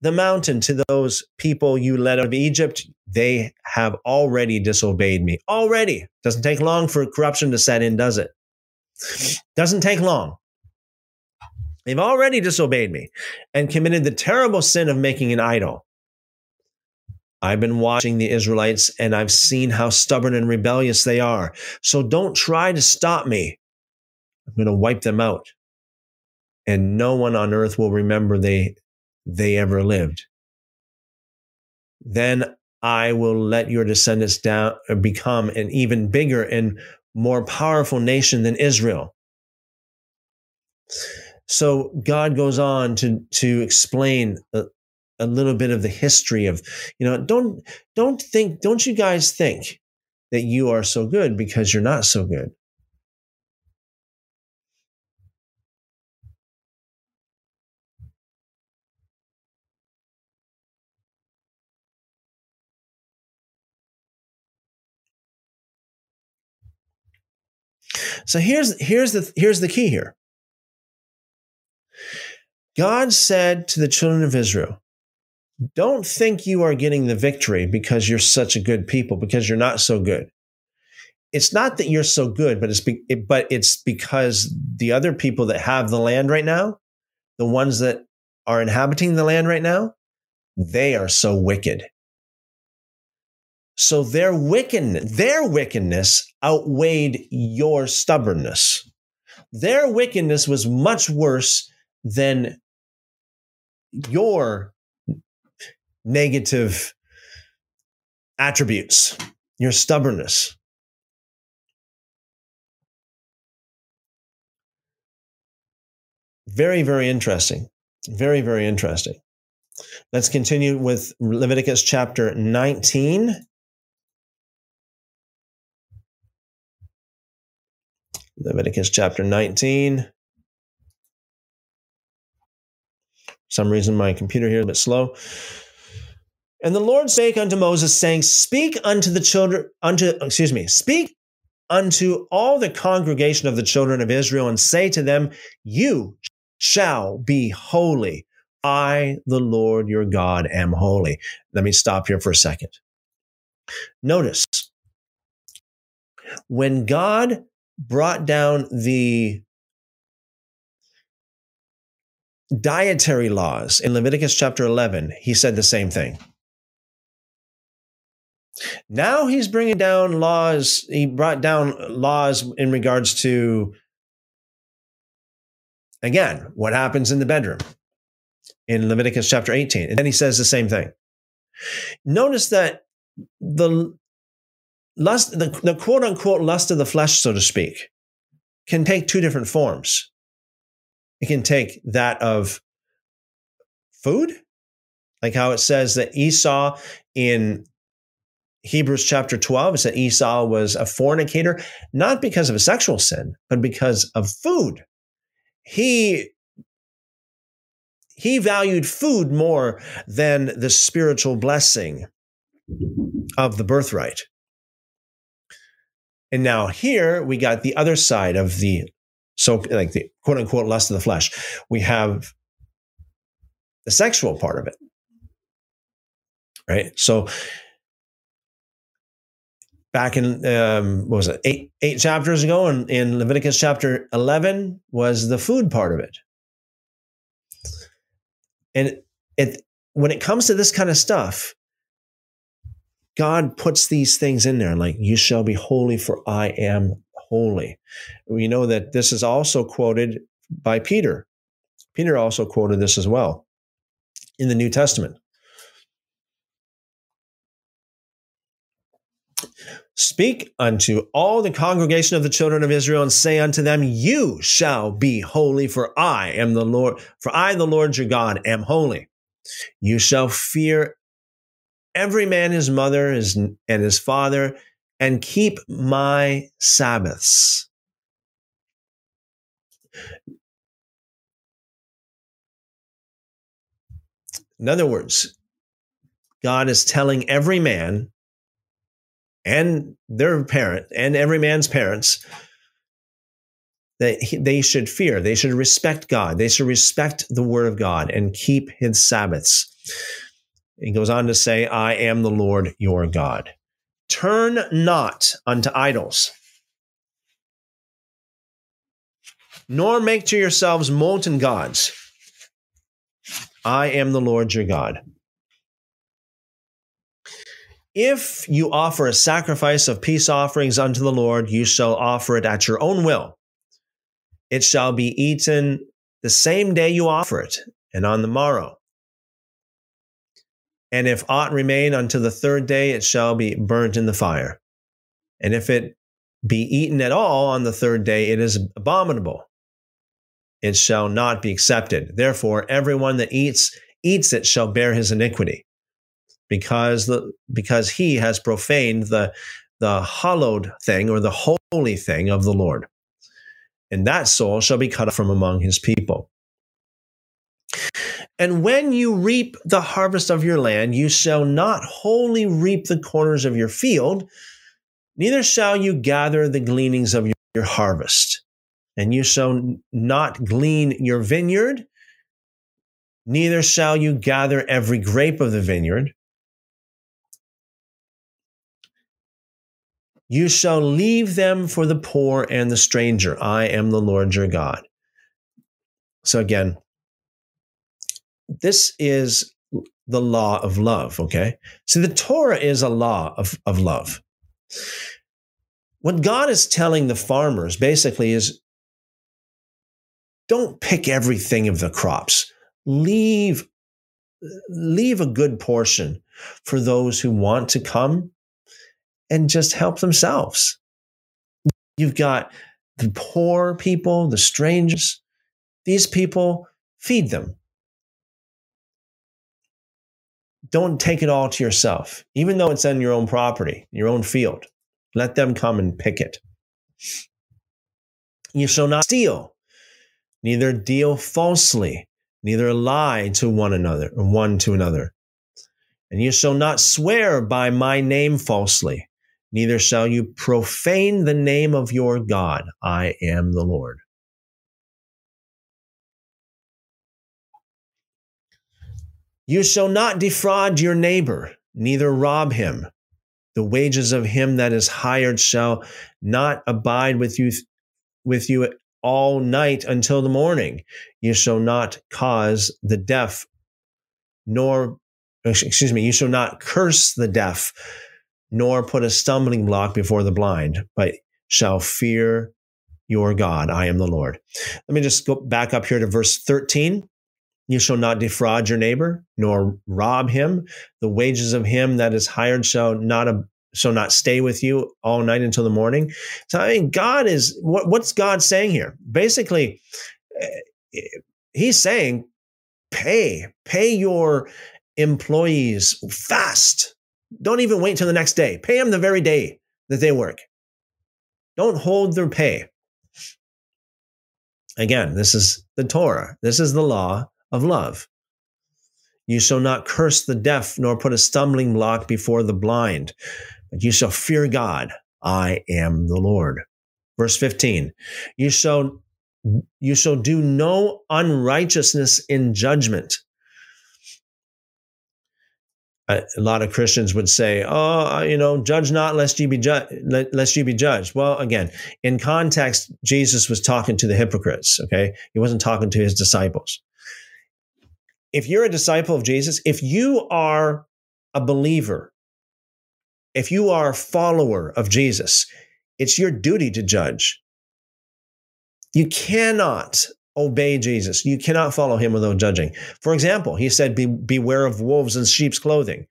the mountain to those people you led out of Egypt. They have already disobeyed me. Already. Doesn't take long for corruption to set in, does it? Doesn't take long. They've already disobeyed me and committed the terrible sin of making an idol. I've been watching the Israelites and I've seen how stubborn and rebellious they are. So don't try to stop me. I'm going to wipe them out. And no one on earth will remember they, they ever lived. Then I will let your descendants down, become an even bigger and more powerful nation than Israel. So God goes on to to explain a, a little bit of the history of, you know, don't don't think, don't you guys think that you are so good because you're not so good. So here's here's the here's the key here. God said to the children of Israel, don't think you are getting the victory because you're such a good people, because you're not so good. It's not that you're so good, but it's be, it, but it's because the other people that have the land right now, the ones that are inhabiting the land right now, they are so wicked. So their wickedness, their wickedness outweighed your stubbornness. Their wickedness was much worse than your negative attributes, your stubbornness. Very, very interesting. Very, very interesting. Let's continue with Leviticus chapter nineteen. Leviticus chapter nineteen. For some reason, my computer here is a bit slow. And the Lord spake unto Moses, saying, Speak unto the children, unto, excuse me, speak unto all the congregation of the children of Israel, and say to them, You shall be holy. I, the Lord your God, am holy. Let me stop here for a second. Notice, when God brought down the dietary laws in Leviticus chapter eleven, he said the same thing. Now he's bringing down laws, he brought down laws in regards to, again, what happens in the bedroom in Leviticus chapter eighteen. And then he says the same thing. Notice that the Lust, the, the quote-unquote lust of the flesh, so to speak, can take two different forms. It can take that of food, like how it says that Esau in Hebrews chapter twelve, it said Esau was a fornicator, not because of a sexual sin, but because of food. He, he valued food more than the spiritual blessing of the birthright. And now here we got the other side of the, so like the quote unquote lust of the flesh. We have the sexual part of it, right? So back in, um, what was it, eight, eight chapters ago in, in Leviticus chapter eleven was the food part of it. And it, when it comes to this kind of stuff, God puts these things in there, like, you shall be holy for I am holy. We know that this is also quoted by Peter. Peter also quoted this as well in the New Testament. Speak unto all the congregation of the children of Israel and say unto them, You shall be holy, for I am the Lord, for I, the Lord your God, am holy. You shall fear every man his mother his, and his father, and keep my Sabbaths. In other words, God is telling every man and their parent and every man's parents that he, they should fear, they should respect God, they should respect the word of God and keep his Sabbaths. He goes on to say, I am the Lord your God. Turn not unto idols, nor make to yourselves molten gods. I am the Lord your God. If you offer a sacrifice of peace offerings unto the Lord, you shall offer it at your own will. It shall be eaten the same day you offer it, and on the morrow. And if aught remain until the third day, it shall be burnt in the fire. And if it be eaten at all on the third day, it is abominable. it shall not be accepted. Therefore, everyone that eats, eats it shall bear his iniquity, because the, because he has profaned the, the hallowed thing or the holy thing of the Lord. And that soul shall be cut off from among his people. And when you reap the harvest of your land, you shall not wholly reap the corners of your field, neither shall you gather the gleanings of your harvest. And you shall not glean your vineyard, neither shall you gather every grape of the vineyard. You shall leave them for the poor and the stranger. I am the Lord your God. So again, this is the law of love, okay? So the Torah is a law of, of love. What God is telling the farmers basically is, don't pick everything of the crops. Leave, leave a good portion for those who want to come and just help themselves. You've got the poor people, the strangers. These people, feed them. Don't take it all to yourself, even though it's on your own property, your own field. Let them come and pick it. You shall not steal, neither deal falsely, neither lie to one another, or one to another. And you shall not swear by my name falsely, neither shall you profane the name of your God. I am the Lord. You shall not defraud your neighbor, neither rob him. The wages of him that is hired shall not abide with you, with you all night until the morning. You shall not cause the deaf, nor, excuse me, you shall not curse the deaf, nor put a stumbling block before the blind, but shall fear your God. I am the Lord. Let me just go back up here to verse thirteen. You shall not defraud your neighbor, nor rob him. The wages of him that is hired shall not ab- shall not stay with you all night until the morning. So I mean, God is what, what's God saying here? Basically, he's saying, pay, pay your employees fast. Don't even wait till the next day. Pay them the very day that they work. Don't hold their pay. Again, this is the Torah. This is the law of love. You shall not curse the deaf, nor put a stumbling block before the blind, but you shall fear God. I am the Lord. Verse fifteen, you shall, you shall do no unrighteousness in judgment. A, a lot of Christians would say, oh, you know, judge not lest you be ju- lest you be judged. Well, again, in context, Jesus was talking to the hypocrites, okay? He wasn't talking to his disciples. If you're a disciple of Jesus, if you are a believer, if you are a follower of Jesus, it's your duty to judge. You cannot obey Jesus. You cannot follow him without judging. For example, he said, Be, beware of wolves in sheep's clothing.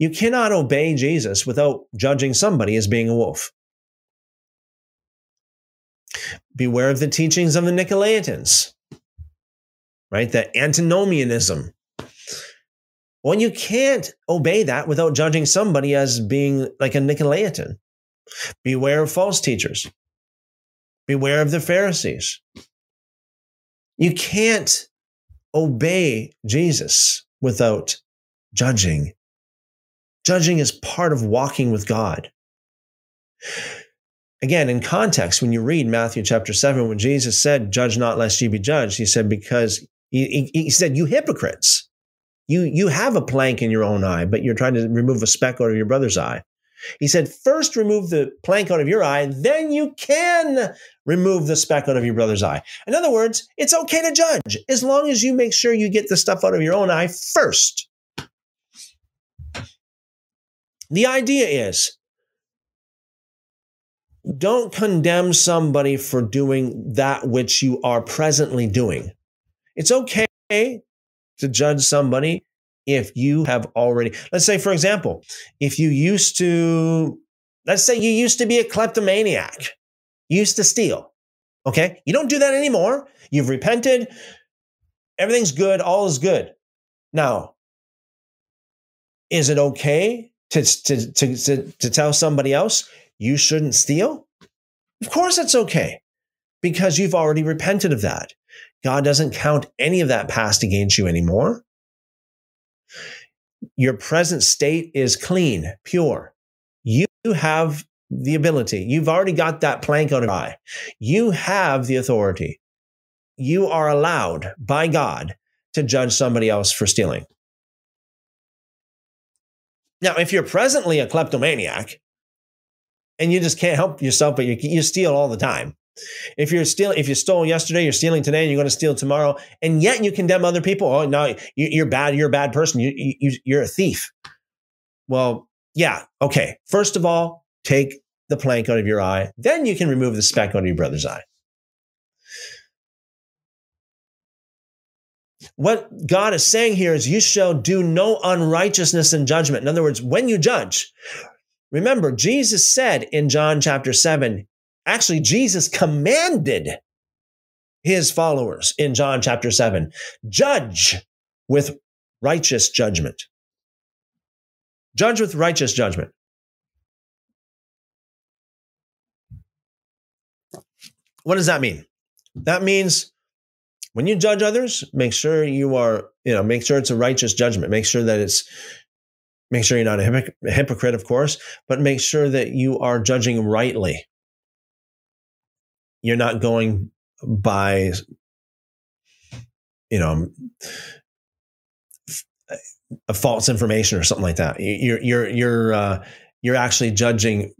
You cannot obey Jesus without judging somebody as being a wolf. Beware of the teachings of the Nicolaitans. Right? That antinomianism. Well, you can't obey that without judging somebody as being like a Nicolaitan. Beware of false teachers. Beware of the Pharisees. You can't obey Jesus without judging. Judging is part of walking with God. Again, in context, when you read Matthew chapter seven, when Jesus said, judge not lest you be judged, he said, because he, he, he said, you hypocrites, you, you have a plank in your own eye, but you're trying to remove a speck out of your brother's eye. He said, first remove the plank out of your eye, then you can remove the speck out of your brother's eye. In other words, it's okay to judge as long as you make sure you get the stuff out of your own eye first. The idea is, don't condemn somebody for doing that which you are presently doing. It's okay to judge somebody if you have already, let's say, for example, if you used to, let's say you used to be a kleptomaniac, you used to steal. Okay? You don't do that anymore. You've repented. Everything's good. All is good. Now, is it okay to, to, to, to, to tell somebody else you shouldn't steal? Of course it's okay, because you've already repented of that. God doesn't count any of that past against you anymore. Your present state is clean, pure. You have the ability. You've already got that plank out of your eye. You have the authority. You are allowed by God to judge somebody else for stealing. Now, if you're presently a kleptomaniac and you just can't help yourself, but you, you steal all the time. If you're steal, if you stole yesterday, you're stealing today, and you're going to steal tomorrow, and yet you condemn other people. Oh no, you're bad. You're a bad person. You, you, you're a thief. Well, yeah, okay. First of all, take the plank out of your eye. Then you can remove the speck out of your brother's eye. What God is saying here is, you shall do no unrighteousness in judgment. In other words, when you judge, remember, Jesus said in John chapter seven. Actually, Jesus commanded his followers in John chapter seven, judge with righteous judgment. Judge with righteous judgment. What does that mean? That means when you judge others, make sure you are, you know, make sure it's a righteous judgment. Make sure that it's, make sure you're not a hypocrite, of course, but make sure that you are judging rightly. You're not going by, you know, a false information or something like that. You're you're you're uh, you're actually judging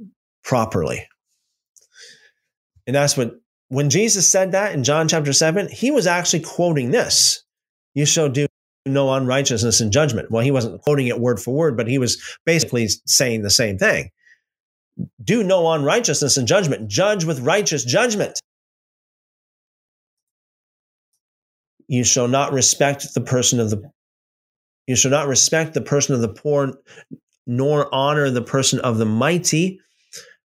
properly, and that's what when Jesus said that in John chapter seven, he was actually quoting this: "You shall do no unrighteousness in judgment." Well, he wasn't quoting it word for word, but he was basically saying the same thing. Do no unrighteousness in judgment. Judge with righteous judgment. You shall not respect the person of the, you shall not respect the person of the poor, nor honor the person of the mighty,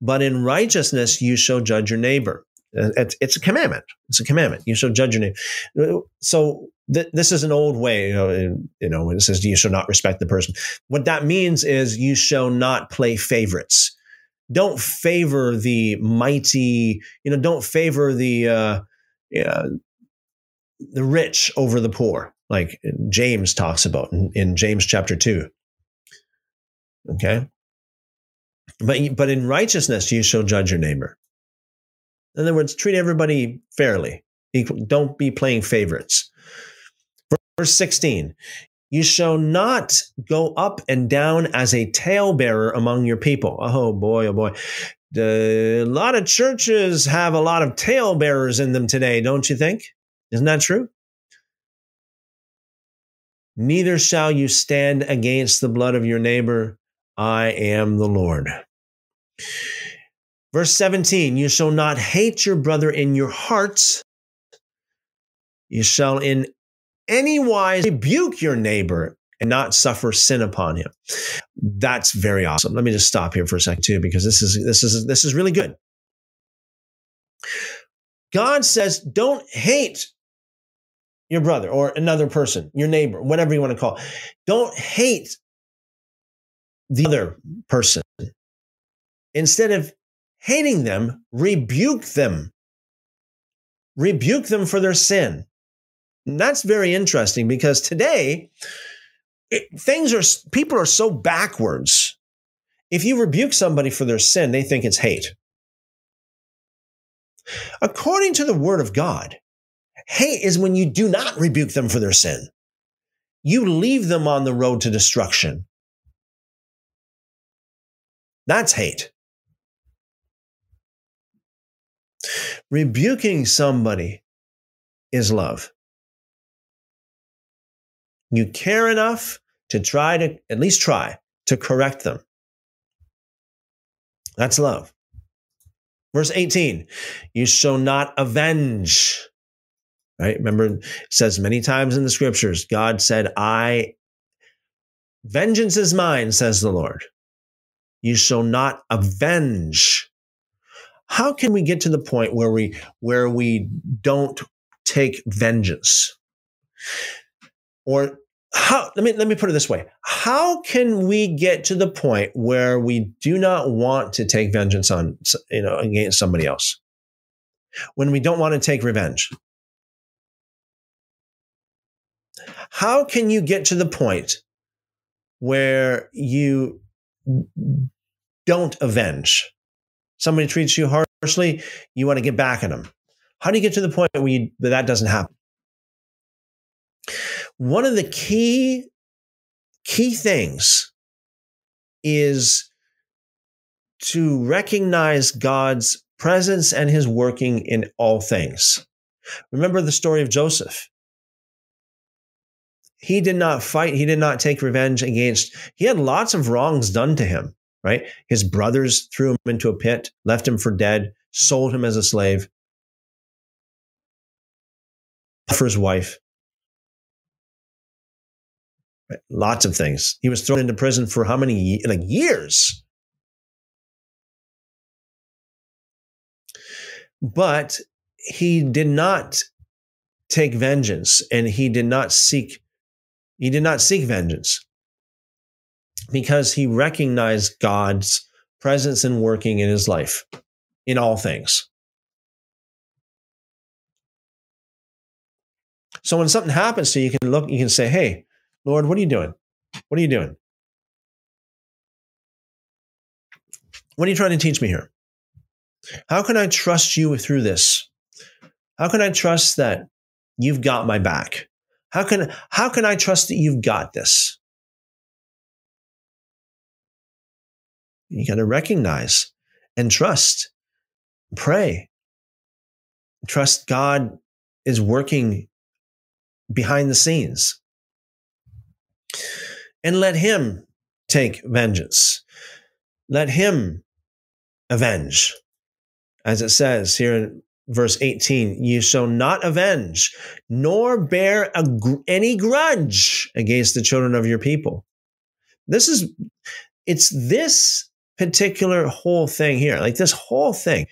but in righteousness you shall judge your neighbor. It's, it's a commandment. It's a commandment. You shall judge your neighbor. So th- this is an old way, you know, you know, it says you shall not respect the person. What that means is you shall not play favorites. Don't favor the mighty, you know, don't favor the uh, uh, the rich over the poor, like James talks about in, in James chapter two. Okay? But, but in righteousness, you shall judge your neighbor. In other words, treat everybody fairly. Equal. Don't be playing favorites. Verse sixteen. You shall not go up and down as a talebearer among your people. Oh boy, oh boy. A lot of churches have a lot of talebearers in them today, don't you think? Isn't that true? Neither shall you stand against the blood of your neighbor. I am the Lord. Verse seventeen, you shall not hate your brother in your hearts. You shall in anywise rebuke your neighbor and not suffer sin upon him. That's very awesome. Let me just stop here for a second too, because this is this is this is really good. God says, don't hate your brother or another person, your neighbor, whatever you want to call it. Don't hate the other person. Instead of hating them, rebuke them. Rebuke them for their sin. And that's very interesting, because today it, things are, people are so backwards. If you rebuke somebody for their sin, they think it's hate. According to the Word of God, hate is when you do not rebuke them for their sin. You leave them on the road to destruction. That's hate. Rebuking somebody is love. You care enough to try to, at least try, to correct them. That's love. Verse eighteen, you shall not avenge. Right? Remember, it says many times in the scriptures, God said, I, vengeance is mine, says the Lord. You shall not avenge. how can we get to the point where we where we don't take vengeance? Or how let me let me put it this way. How can we get to the point where we do not want to take vengeance on you know against somebody else? When we don't want to take revenge? How can you get to the point where you don't avenge? Somebody treats you harshly, you want to get back at them. How do you get to the point where you, that doesn't happen? One of the key, key things is to recognize God's presence and his working in all things. Remember the story of Joseph. He did not fight. He did not take revenge against. He had lots of wrongs done to him, right? His brothers threw him into a pit, left him for dead, sold him as a slave for his wife. Right? Lots of things. He was thrown into prison for how many like years? But he did not take vengeance, and he did not seek He did not seek vengeance because he recognized God's presence and working in his life, in all things. So when something happens to you, you can look, you can say, hey, Lord, what are you doing? What are you doing? What are you trying to teach me here? How can I trust you through this? How can I trust that you've got my back? How can, how can I trust that you've got this? You got to recognize and trust, pray. Trust God is working behind the scenes. And let him take vengeance. Let him avenge. As it says here in verse eighteen, you shall not avenge, nor bear a gr- any grudge against the children of your people. This is, it's this particular whole thing here, like this whole thing.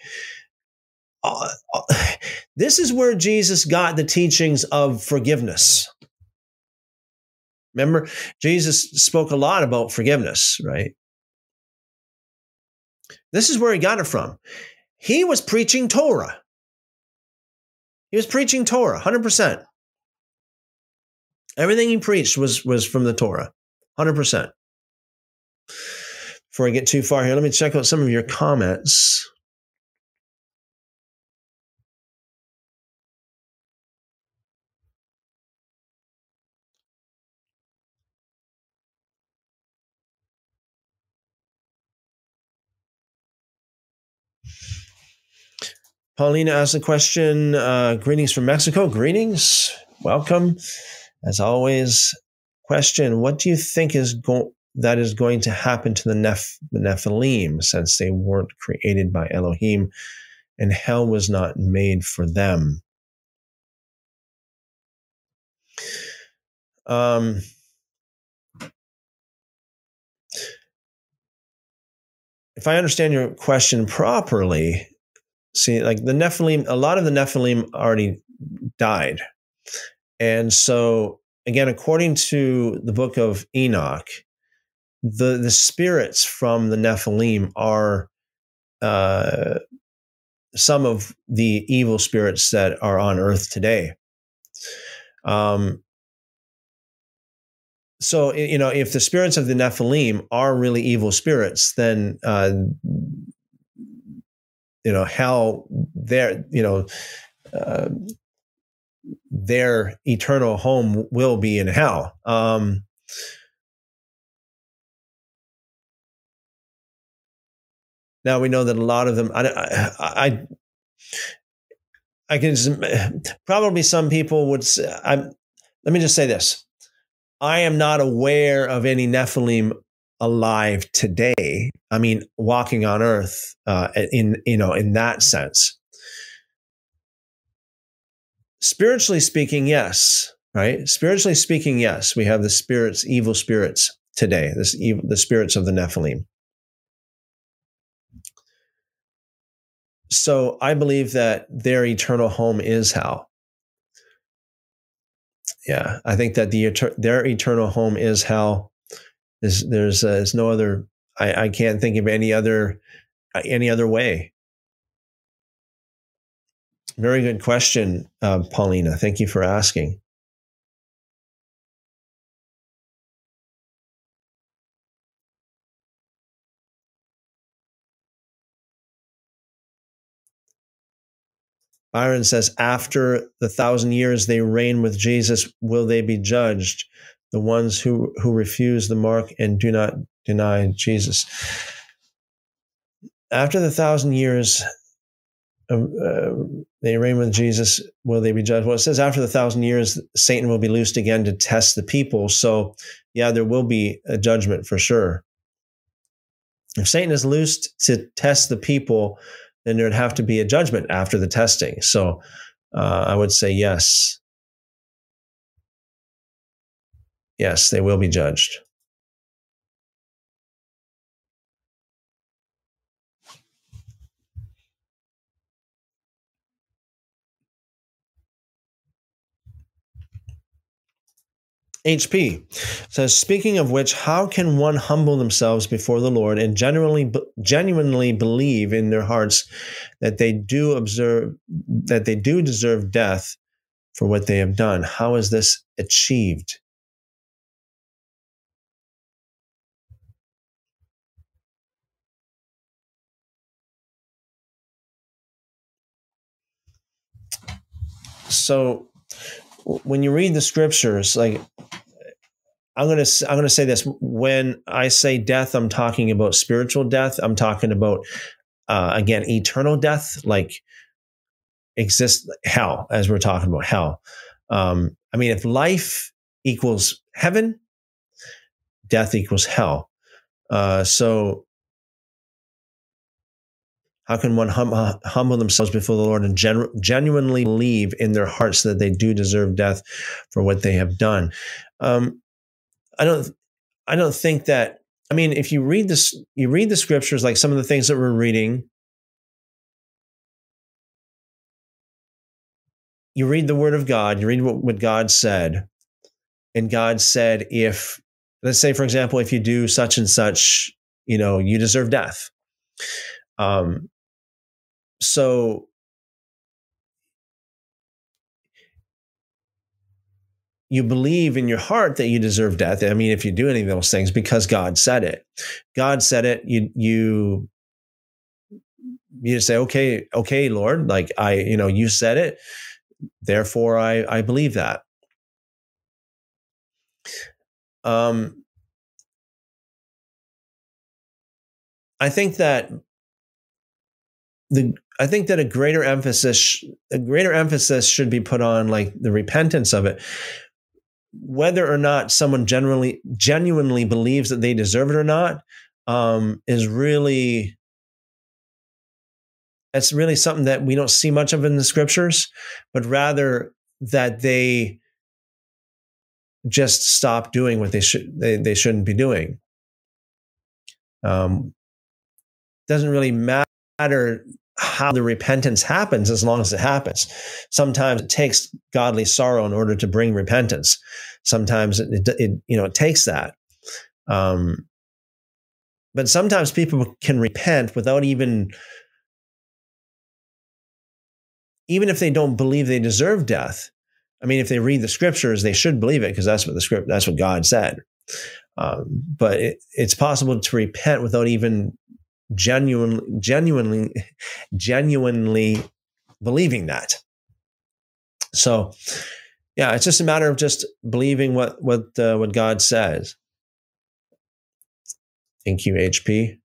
Uh, uh, this is where Jesus got the teachings of forgiveness. Remember, Jesus spoke a lot about forgiveness, right? This is where he got it from. He was preaching Torah. He was preaching Torah, one hundred percent. Everything he preached was, was from the Torah, one hundred percent. Before I get too far here, let me check out some of your comments. Paulina asked a question, uh, greetings from Mexico. Greetings. Welcome. As always, question, what do you think is go- that is going to happen to the Neph- Nephilim since they weren't created by Elohim and hell was not made for them? Um, if I understand your question properly, see, like the Nephilim, a lot of the Nephilim already died. And so, again, according to the Book of Enoch, the, the spirits from the Nephilim are uh, some of the evil spirits that are on earth today. Um, so, you know, if the spirits of the Nephilim are really evil spirits, then uh, you know, hell, their, you know, uh, their eternal home will be in hell. Um, now we know that a lot of them, I, I, I, I can just, probably some people would say, I'm, let me just say this. I am not aware of any Nephilim alive today. I mean, walking on earth uh, in, you know, in that sense. Spiritually speaking, yes, right? Spiritually speaking, yes, we have the spirits, evil spirits today, this evil, the spirits of the Nephilim. So I believe that their eternal home is hell. Yeah, I think that the their eternal home is hell. There's there's, uh, there's no other. I, I can't think of any other any other way. Very good question, uh, Paulina. Thank you for asking. Byron says, after the thousand years they reign with Jesus, will they be judged? The ones who, who refuse the mark and do not deny Jesus. After the thousand years uh, uh, they reign with Jesus, will they be judged? Well, it says after the thousand years, Satan will be loosed again to test the people. So yeah, there will be a judgment for sure. If Satan is loosed to test the people, then there'd have to be a judgment after the testing. So uh, I would say yes. Yes, they will be judged. H P says, speaking of which, how can one humble themselves before the Lord and generally, genuinely believe in their hearts that they do observe, that they do deserve death for what they have done? How is this achieved? So when you read the scriptures, like I'm going to I'm going to say this, when I say death, I'm talking about spiritual death. I'm talking about uh, again eternal death, like exist hell, as we're talking about hell. Um, I mean, if life equals heaven, death equals hell. Uh, so how can one hum, uh, humble themselves before the Lord and gen, genuinely believe in their hearts that they do deserve death for what they have done? Um, I don't, I don't think that. I mean, if you read this, you read the scriptures, like some of the things that we're reading. You read the Word of God. You read what, what God said, and God said, if let's say, for example, if you do such and such, you know, you deserve death. Um. So you believe in your heart that you deserve death. I mean, if you do any of those things, because God said it, God said it, you, you, you say, okay, okay, Lord, like I, you know, you said it, therefore I, I believe that. Um, I think that The, I think that a greater emphasis, a greater emphasis should be put on like the repentance of it, whether or not someone generally genuinely believes that they deserve it or not, um, is really, that's really something that we don't see much of in the scriptures, but rather that they just stop doing what they should, they, they shouldn't be doing. Um, doesn't really matter how the repentance happens, as long as it happens. Sometimes it takes godly sorrow in order to bring repentance. Sometimes it, it, it you know, it takes that. Um, but sometimes people can repent without even, even if they don't believe they deserve death. I mean, if they read the scriptures, they should believe it because that's what the script, that's what God said. Um, but it, it's possible to repent without even genuinely, genuinely, genuinely believing that. So, yeah, it's just a matter of just believing what what uh, what God says. Thank you, H P.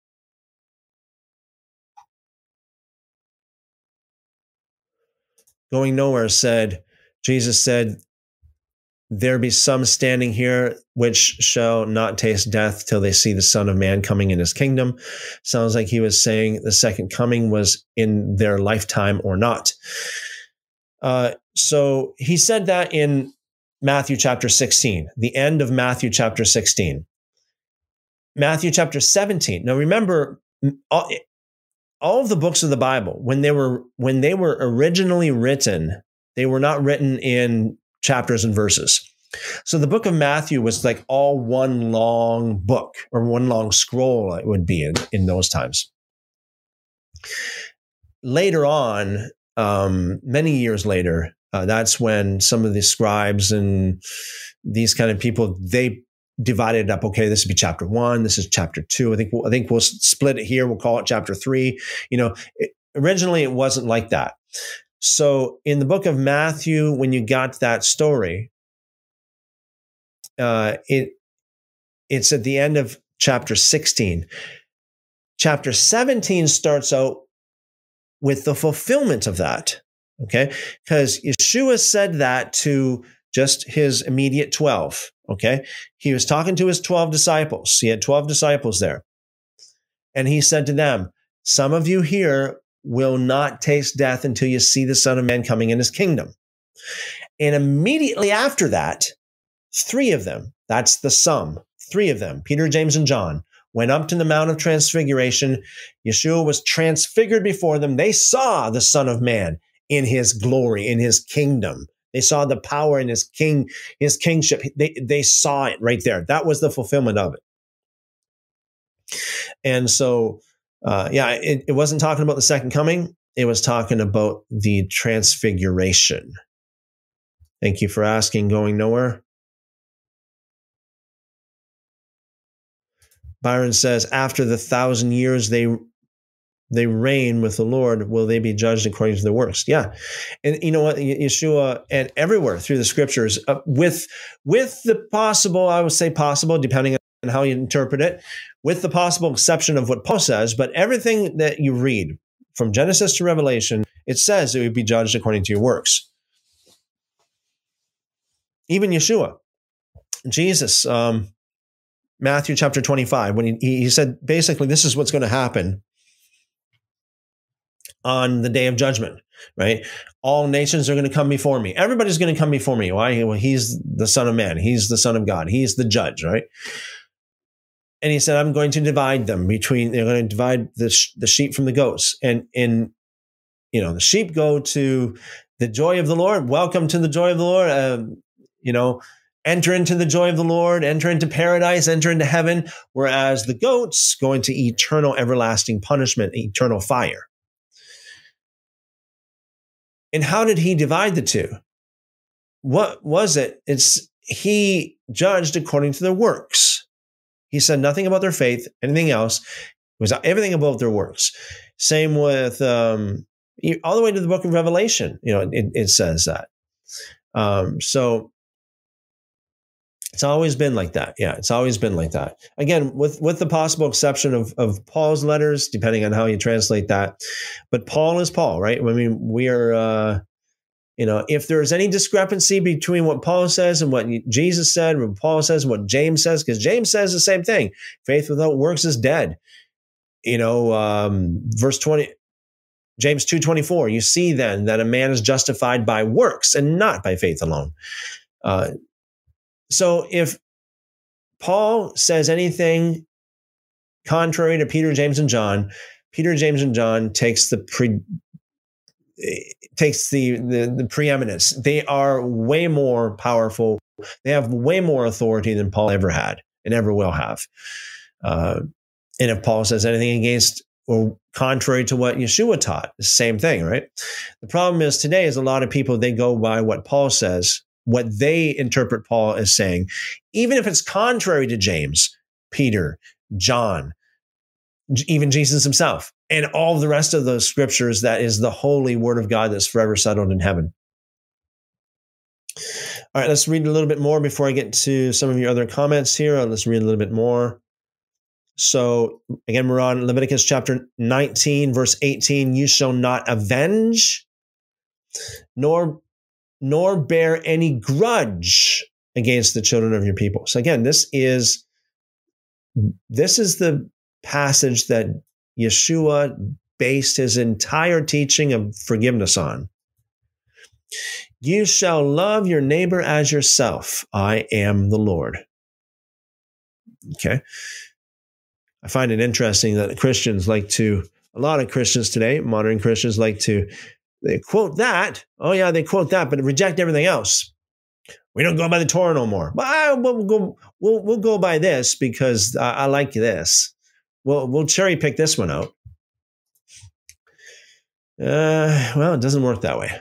Going Nowhere said, Jesus said, there be some standing here which shall not taste death till they see the Son of Man coming in his kingdom. Sounds like he was saying the second coming was in their lifetime or not. Uh, so he said that in Matthew chapter sixteen, the end of Matthew chapter sixteen. Matthew chapter seventeen. Now remember, all of the books of the Bible, when they were when they were originally written, they were not written in chapters and verses. So the book of Matthew was like all one long book or one long scroll, it would be in, in those times. Later on, um, many years later, uh, that's when some of the scribes and these kind of people, they divided it up. Okay, this would be chapter one. This is chapter two. I think we'll, I think we'll split it here. We'll call it chapter three. You know, it, originally it wasn't like that. So in the book of Matthew, when you got that story, Uh, it it's at the end of chapter sixteen. Chapter seventeen starts out with the fulfillment of that, okay? Because Yeshua said that to just his immediate twelve, okay? He was talking to his twelve disciples. He had twelve disciples there. And he said to them, some of you here will not taste death until you see the Son of Man coming in his kingdom. And immediately after that, three of them, that's the sum, three of them, Peter, James, and John, went up to the Mount of Transfiguration. Yeshua was transfigured before them. They saw the Son of Man in his glory, in his kingdom. They saw the power in his king, his kingship. They, they saw it right there. That was the fulfillment of it. And so, uh, yeah, it, it wasn't talking about the second coming. It was talking about the transfiguration. Thank you for asking, going nowhere. Byron says, after the thousand years they they reign with the Lord, will they be judged according to their works? Yeah. And you know what? Yeshua, and everywhere through the scriptures, uh, with, with the possible, I would say possible, depending on how you interpret it, with the possible exception of what Paul says, but everything that you read from Genesis to Revelation, it says it would be judged according to your works. Even Yeshua, Jesus, um, Matthew chapter twenty-five, when he, he said, basically, this is what's going to happen on the day of judgment, right? All nations are going to come before me. Everybody's going to come before me. Why? Well, he's the Son of Man. He's the Son of God. He's the judge, right? And he said, I'm going to divide them between, they're going to divide the, sh- the sheep from the goats. And, and, you know, the sheep go to the joy of the Lord. Welcome to the joy of the Lord. Uh, you know, Enter into the joy of the Lord, enter into paradise, enter into heaven, whereas the goats go into eternal, everlasting punishment, eternal fire. And how did he divide the two? What was it? It's he judged according to their works. He said nothing about their faith, anything else. It was everything about their works. Same with um, all the way to the book of Revelation. You know, it, it says that. Um, so. It's always been like that. Yeah, it's always been like that. Again, with, with the possible exception of, of Paul's letters, depending on how you translate that. But Paul is Paul, right? I mean, we are, uh, you know, if there's any discrepancy between what Paul says and what Jesus said, what Paul says and what James says, because James says the same thing. Faith without works is dead. You know, um, verse twenty, James two twenty-four, you see then that a man is justified by works and not by faith alone. Uh So if Paul says anything contrary to Peter, James, and John, Peter, James, and John takes the pre takes the, the the preeminence. They are way more powerful. They have way more authority than Paul ever had and ever will have. Uh, and if Paul says anything against or contrary to what Yeshua taught, the same thing, right? The problem is today is a lot of people, they go by what Paul says, what they interpret Paul as saying, even if it's contrary to James, Peter, John, even Jesus himself, and all the rest of those scriptures that is the holy word of God that's forever settled in heaven. All right, let's read a little bit more before I get to some of your other comments here. Let's read a little bit more. So again, we're on Leviticus chapter nineteen, verse eighteen, you shall not avenge, nor nor bear any grudge against the children of your people. So again, this is this is the passage that Yeshua based his entire teaching of forgiveness on. You shall love your neighbor as yourself. I am the Lord. Okay. I find it interesting that Christians like to a lot of Christians today, modern Christians, like to they quote that. Oh yeah, they quote that, but reject everything else. We don't go by the Torah no more. Well, we'll go, we'll, we'll go by this because I, I like this. We'll, we'll cherry pick this one out. Uh, well, it doesn't work that way.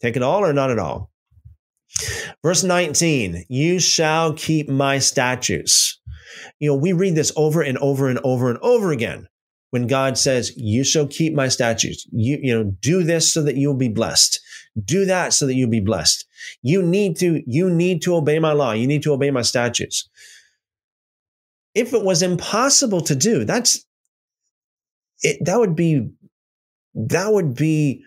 Take it all or not at all. Verse nineteen, you shall keep my statutes. You know, we read this over and over and over and over again. When God says, you shall keep my statutes, you, you know, do this so that you'll be blessed. Do that so that you'll be blessed. You need to, you need to obey my law. You need to obey my statutes. If it was impossible to do, that's, it, that would be, that would be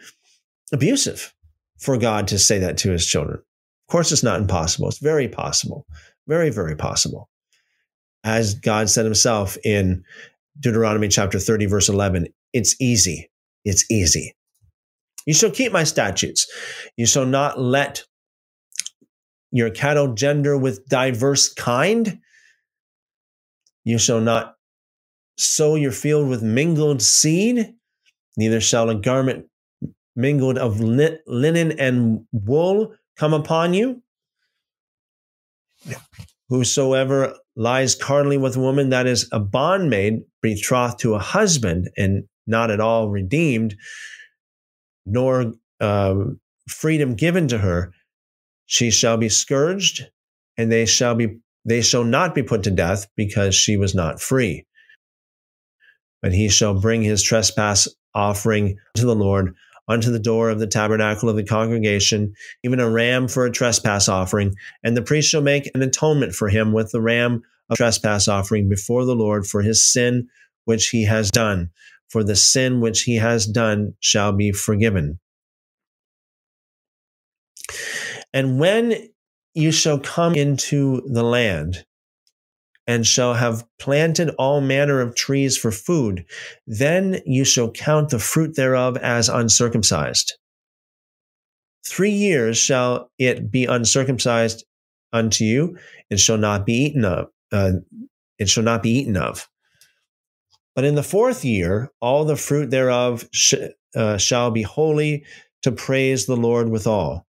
abusive for God to say that to his children. Of course, it's not impossible. It's very possible. Very, very possible. As God said himself in Deuteronomy chapter thirty, verse eleven, it's easy. It's easy. You shall keep my statutes. You shall not let your cattle gender with diverse kind. You shall not sow your field with mingled seed. Neither shall a garment mingled of linen and wool come upon you. Whosoever lies carnally with a woman, that is a bondmaid, betrothed to a husband, and not at all redeemed, nor uh, freedom given to her, she shall be scourged, and they shall be they shall not be put to death, because she was not free. But he shall bring his trespass offering to the Lord, unto the door of the tabernacle of the congregation, even a ram for a trespass offering. And the priest shall make an atonement for him with the ram of trespass offering before the Lord for his sin which he has done. For the sin which he has done shall be forgiven. And when you shall come into the land, and shall have planted all manner of trees for food, then you shall count the fruit thereof as uncircumcised. Three years shall it be uncircumcised unto you, and shall not be eaten of. Uh, it shall not be eaten of. But in the fourth year, all the fruit thereof sh- uh, shall be holy, to praise the Lord withal.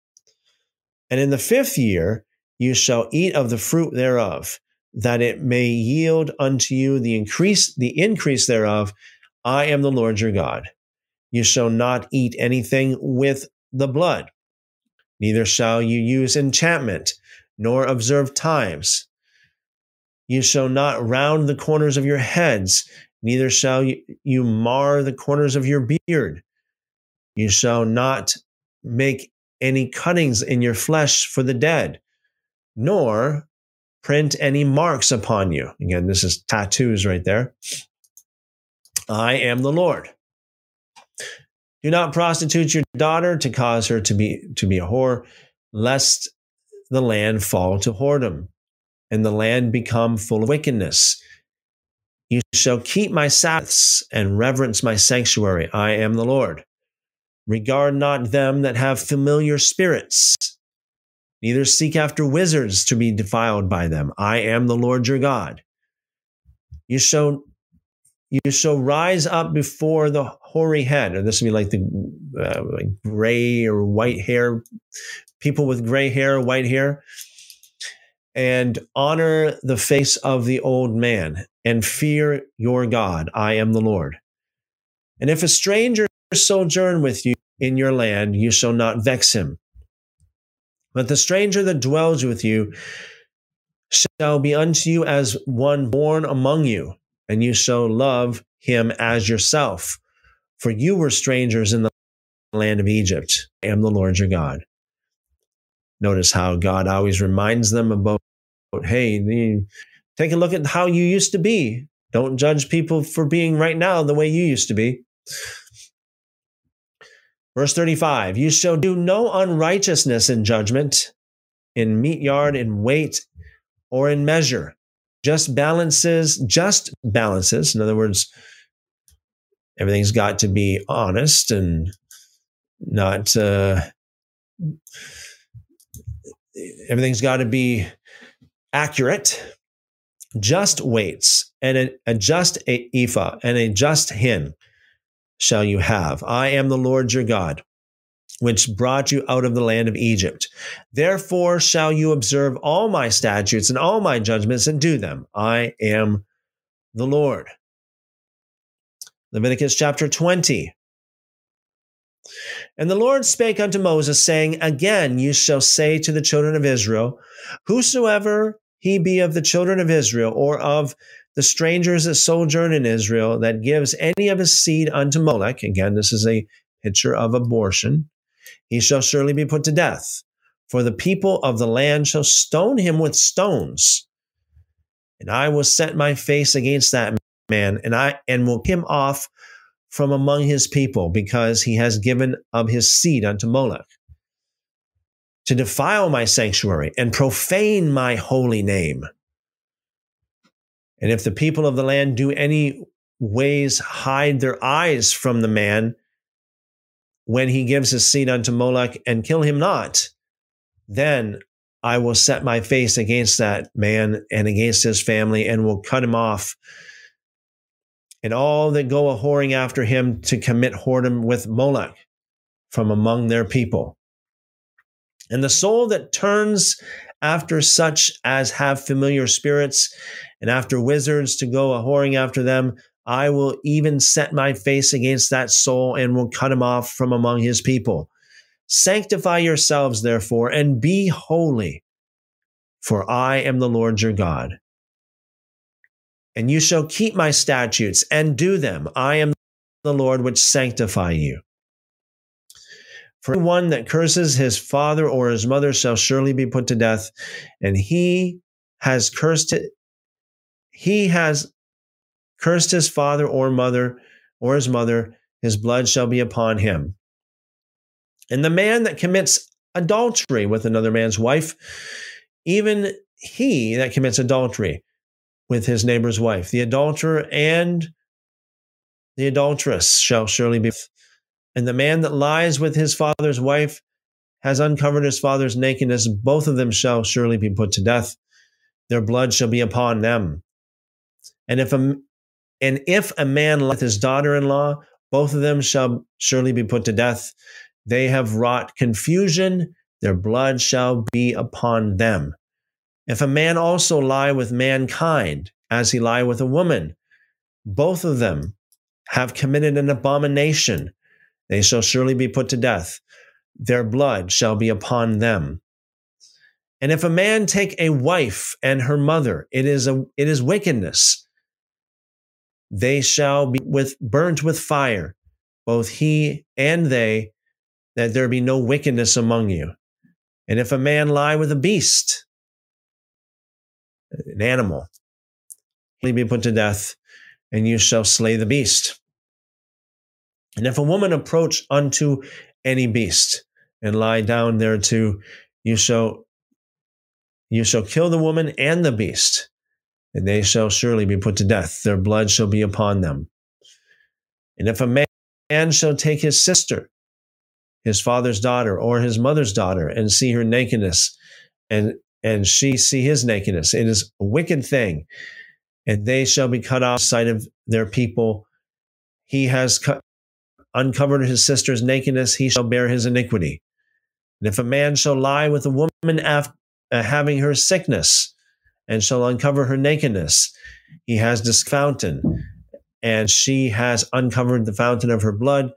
And in the fifth year, you shall eat of the fruit thereof, that it may yield unto you the increase, the increase thereof. I am the Lord your God. You shall not eat anything with the blood, neither shall you use enchantment, nor observe times. You shall not round the corners of your heads, neither shall you mar the corners of your beard. You shall not make any cuttings in your flesh for the dead, nor print any marks upon you. Again, this is tattoos right there. I am the Lord. Do not prostitute your daughter to cause her to be, to be a whore, lest the land fall to whoredom, and the land become full of wickedness. You shall keep my Sabbaths and reverence my sanctuary. I am the Lord. Regard not them that have familiar spirits, neither seek after wizards to be defiled by them. I am the Lord your God. You shall, you shall rise up before the hoary head. Or this would be like the uh, like gray or white hair, people with gray hair, white hair. And honor the face of the old man, and fear your God. I am the Lord. And if a stranger sojourn with you in your land, you shall not vex him. But the stranger that dwells with you shall be unto you as one born among you, and you shall love him as yourself. For you were strangers in the land of Egypt. I am the Lord your God. Notice how God always reminds them about, hey, take a look at how you used to be. Don't judge people for being right now the way you used to be. Verse thirty-five, you shall do no unrighteousness in judgment, in meat yard, in weight, or in measure. Just balances, just balances. In other words, everything's got to be honest and not, uh, everything's got to be accurate. Just weights, and a, a just ephah, and a just hin. shall you have. I am the Lord your God, which brought you out of the land of Egypt. Therefore shall you observe all my statutes and all my judgments and do them. I am the Lord. Leviticus chapter twenty. And the Lord spake unto Moses, saying, Again you shall say to the children of Israel, Whosoever he be of the children of Israel, or of the strangers that sojourn in Israel, that gives any of his seed unto Molech, again this is a picture of abortion, he shall surely be put to death. For the people of the land shall stone him with stones. And I will set my face against that man, and I and will kick him off from among his people, because he has given of his seed unto Molech, to defile my sanctuary and profane my holy name. And if the people of the land do any ways hide their eyes from the man when he gives his seed unto Molech, and kill him not, then I will set my face against that man and against his family, and will cut him off, and all that go a-whoring after him to commit whoredom with Molech from among their people. And the soul that turns after such as have familiar spirits, and after wizards to go a-whoring after them, I will even set my face against that soul, and will cut him off from among his people. Sanctify yourselves, therefore, and be holy, for I am the Lord your God. And you shall keep my statutes and do them. I am the Lord which sanctify you. For anyone that curses his father or his mother shall surely be put to death, and he has cursed it. He has cursed his father or mother or his mother, his blood shall be upon him. And the man that commits adultery with another man's wife, even he that commits adultery with his neighbor's wife, the adulterer and the adulteress shall surely be. And the man that lies with his father's wife has uncovered his father's nakedness, both of them shall surely be put to death. Their blood shall be upon them. And if a, and if a man lieth with his daughter-in-law, both of them shall surely be put to death. They have wrought confusion, their blood shall be upon them. If a man also lie with mankind, as he lie with a woman, both of them have committed an abomination. They shall surely be put to death. Their blood shall be upon them. And if a man take a wife and her mother, it is a it is wickedness. They shall be with burnt with fire, both he and they, that there be no wickedness among you. And if a man lie with a beast, an animal, he be put to death, and you shall slay the beast. And if a woman approach unto any beast and lie down thereto, you shall you shall kill the woman and the beast, and they shall surely be put to death. Their blood shall be upon them. And if a man shall take his sister, his father's daughter, or his mother's daughter, and see her nakedness, and and she see his nakedness, it is a wicked thing, and they shall be cut off sight of their people. He has cu- uncovered his sister's nakedness, he shall bear his iniquity. And if a man shall lie with a woman after uh, having her sickness, and shall uncover her nakedness, he has this fountain, and she has uncovered the fountain of her blood,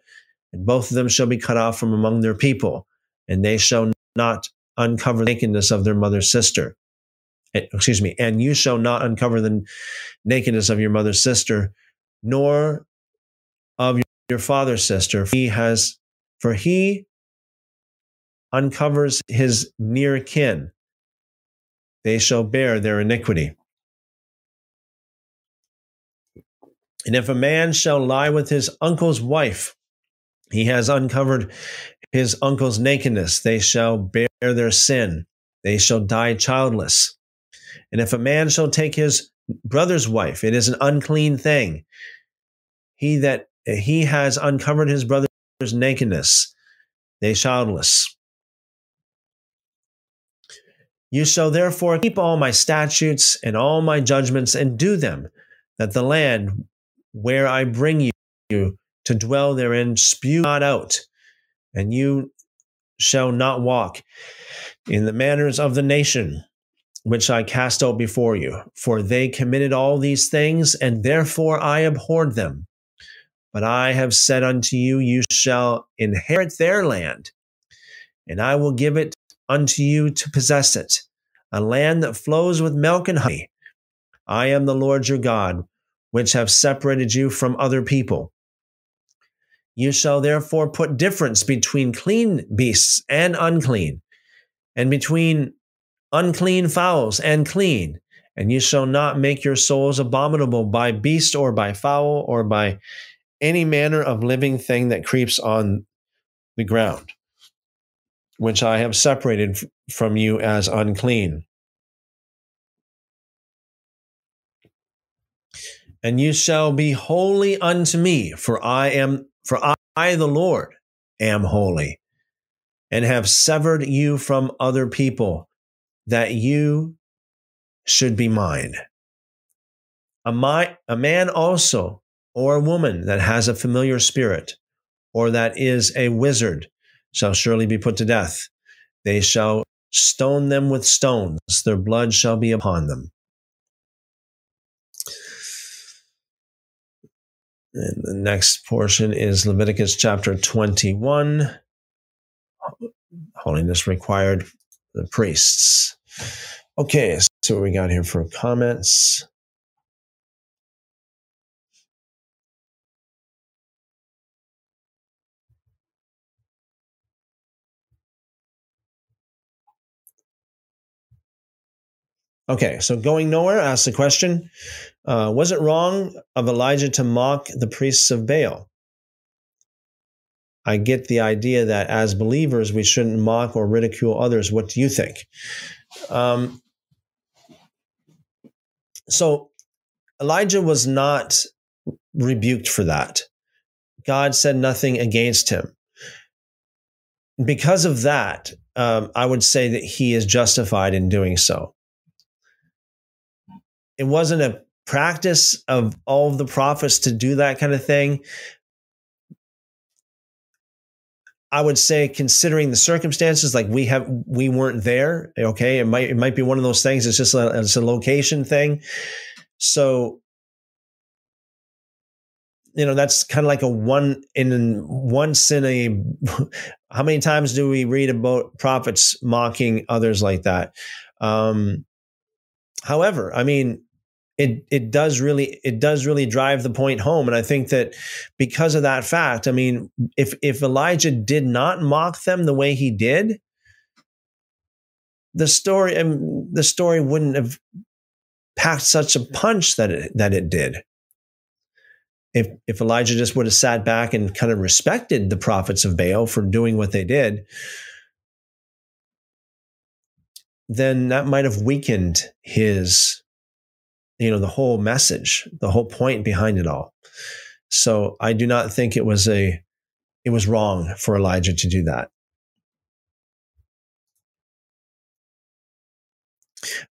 and both of them shall be cut off from among their people, and they shall not uncover the nakedness of their mother's sister. Excuse me. And you shall not uncover the nakedness of your mother's sister, nor of your father's sister. For he has, for he uncovers his near kin. They shall bear their iniquity. And if a man shall lie with his uncle's wife, he has uncovered his uncle's nakedness. They shall bear their sin. They shall die childless. And if a man shall take his brother's wife, it is an unclean thing. He that he has uncovered his brother's nakedness. They childless. You shall therefore keep all my statutes and all my judgments and do them, that the land where I bring you to dwell therein, spew not out, and you shall not walk in the manners of the nation which I cast out before you. For they committed all these things, and therefore I abhorred them. But I have said unto you, you shall inherit their land, and I will give it unto you to possess it, a land that flows with milk and honey. I am the Lord your God, which have separated you from other people. You shall therefore put difference between clean beasts and unclean, and between unclean fowls and clean, and you shall not make your souls abominable by beast or by fowl or by any manner of living thing that creeps on the ground, which I have separated from you as unclean. And you shall be holy unto me, for I am, for I, the Lord, am holy, and have severed you from other people, that you should be mine. A, my, a man also, or a woman that has a familiar spirit, or that is a wizard, shall surely be put to death. They shall stone them with stones. Their blood shall be upon them. And the next portion is Leviticus chapter twenty-one. Holiness required the priests. Okay, so what we got here for comments. Okay, so Going Nowhere asks the question, uh, was it wrong of Elijah to mock the priests of Baal? I get the idea that as believers, we shouldn't mock or ridicule others. What do you think? Um, so Elijah was not rebuked for that. God said nothing against him. Because of that, um, I would say that he is justified in doing so. It wasn't a practice of all of the prophets to do that kind of thing. I would say, considering the circumstances, like we have, we weren't there. Okay, it might it might be one of those things. It's just a, it's a location thing. So, you know, that's kind of like a one in once in a. How many times do we read about prophets mocking others like that? Um, however, I mean. It it does really it does really drive the point home, and I think that because of that fact, I mean, if if Elijah did not mock them the way he did, the story and the story wouldn't have packed such a punch that it that it did. If if Elijah just would have sat back and kind of respected the prophets of Baal for doing what they did, then that might have weakened his. You know, the whole message, the whole point behind it all. So I do not think it was a, it was wrong for Elijah to do that.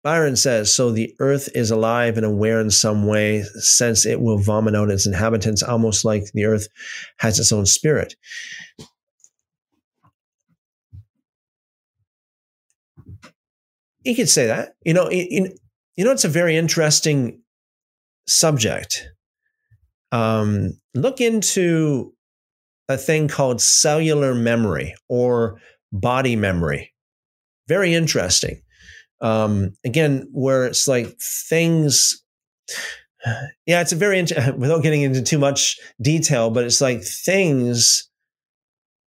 Byron says, so the earth is alive and aware in some way, since it will vomit out its inhabitants, almost like the earth has its own spirit. You could say that, you know, in, You know, it's a very interesting subject. Um, look into a thing called cellular memory or body memory. Very interesting. Um, again, where it's like things... Yeah, it's a very... Int- without getting into too much detail, but it's like things,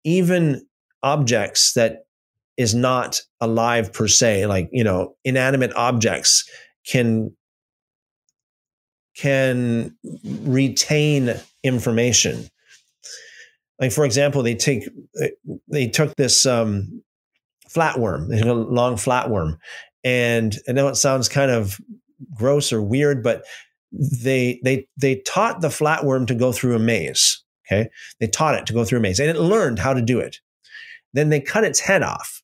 even objects that is not alive per se, like, you know, inanimate objects... Can can retain information. Like, for example, they take they took this um, flatworm, a long flatworm, and I know it sounds kind of gross or weird, but they they they taught the flatworm to go through a maze. Okay, they taught it to go through a maze, and it learned how to do it. Then they cut its head off.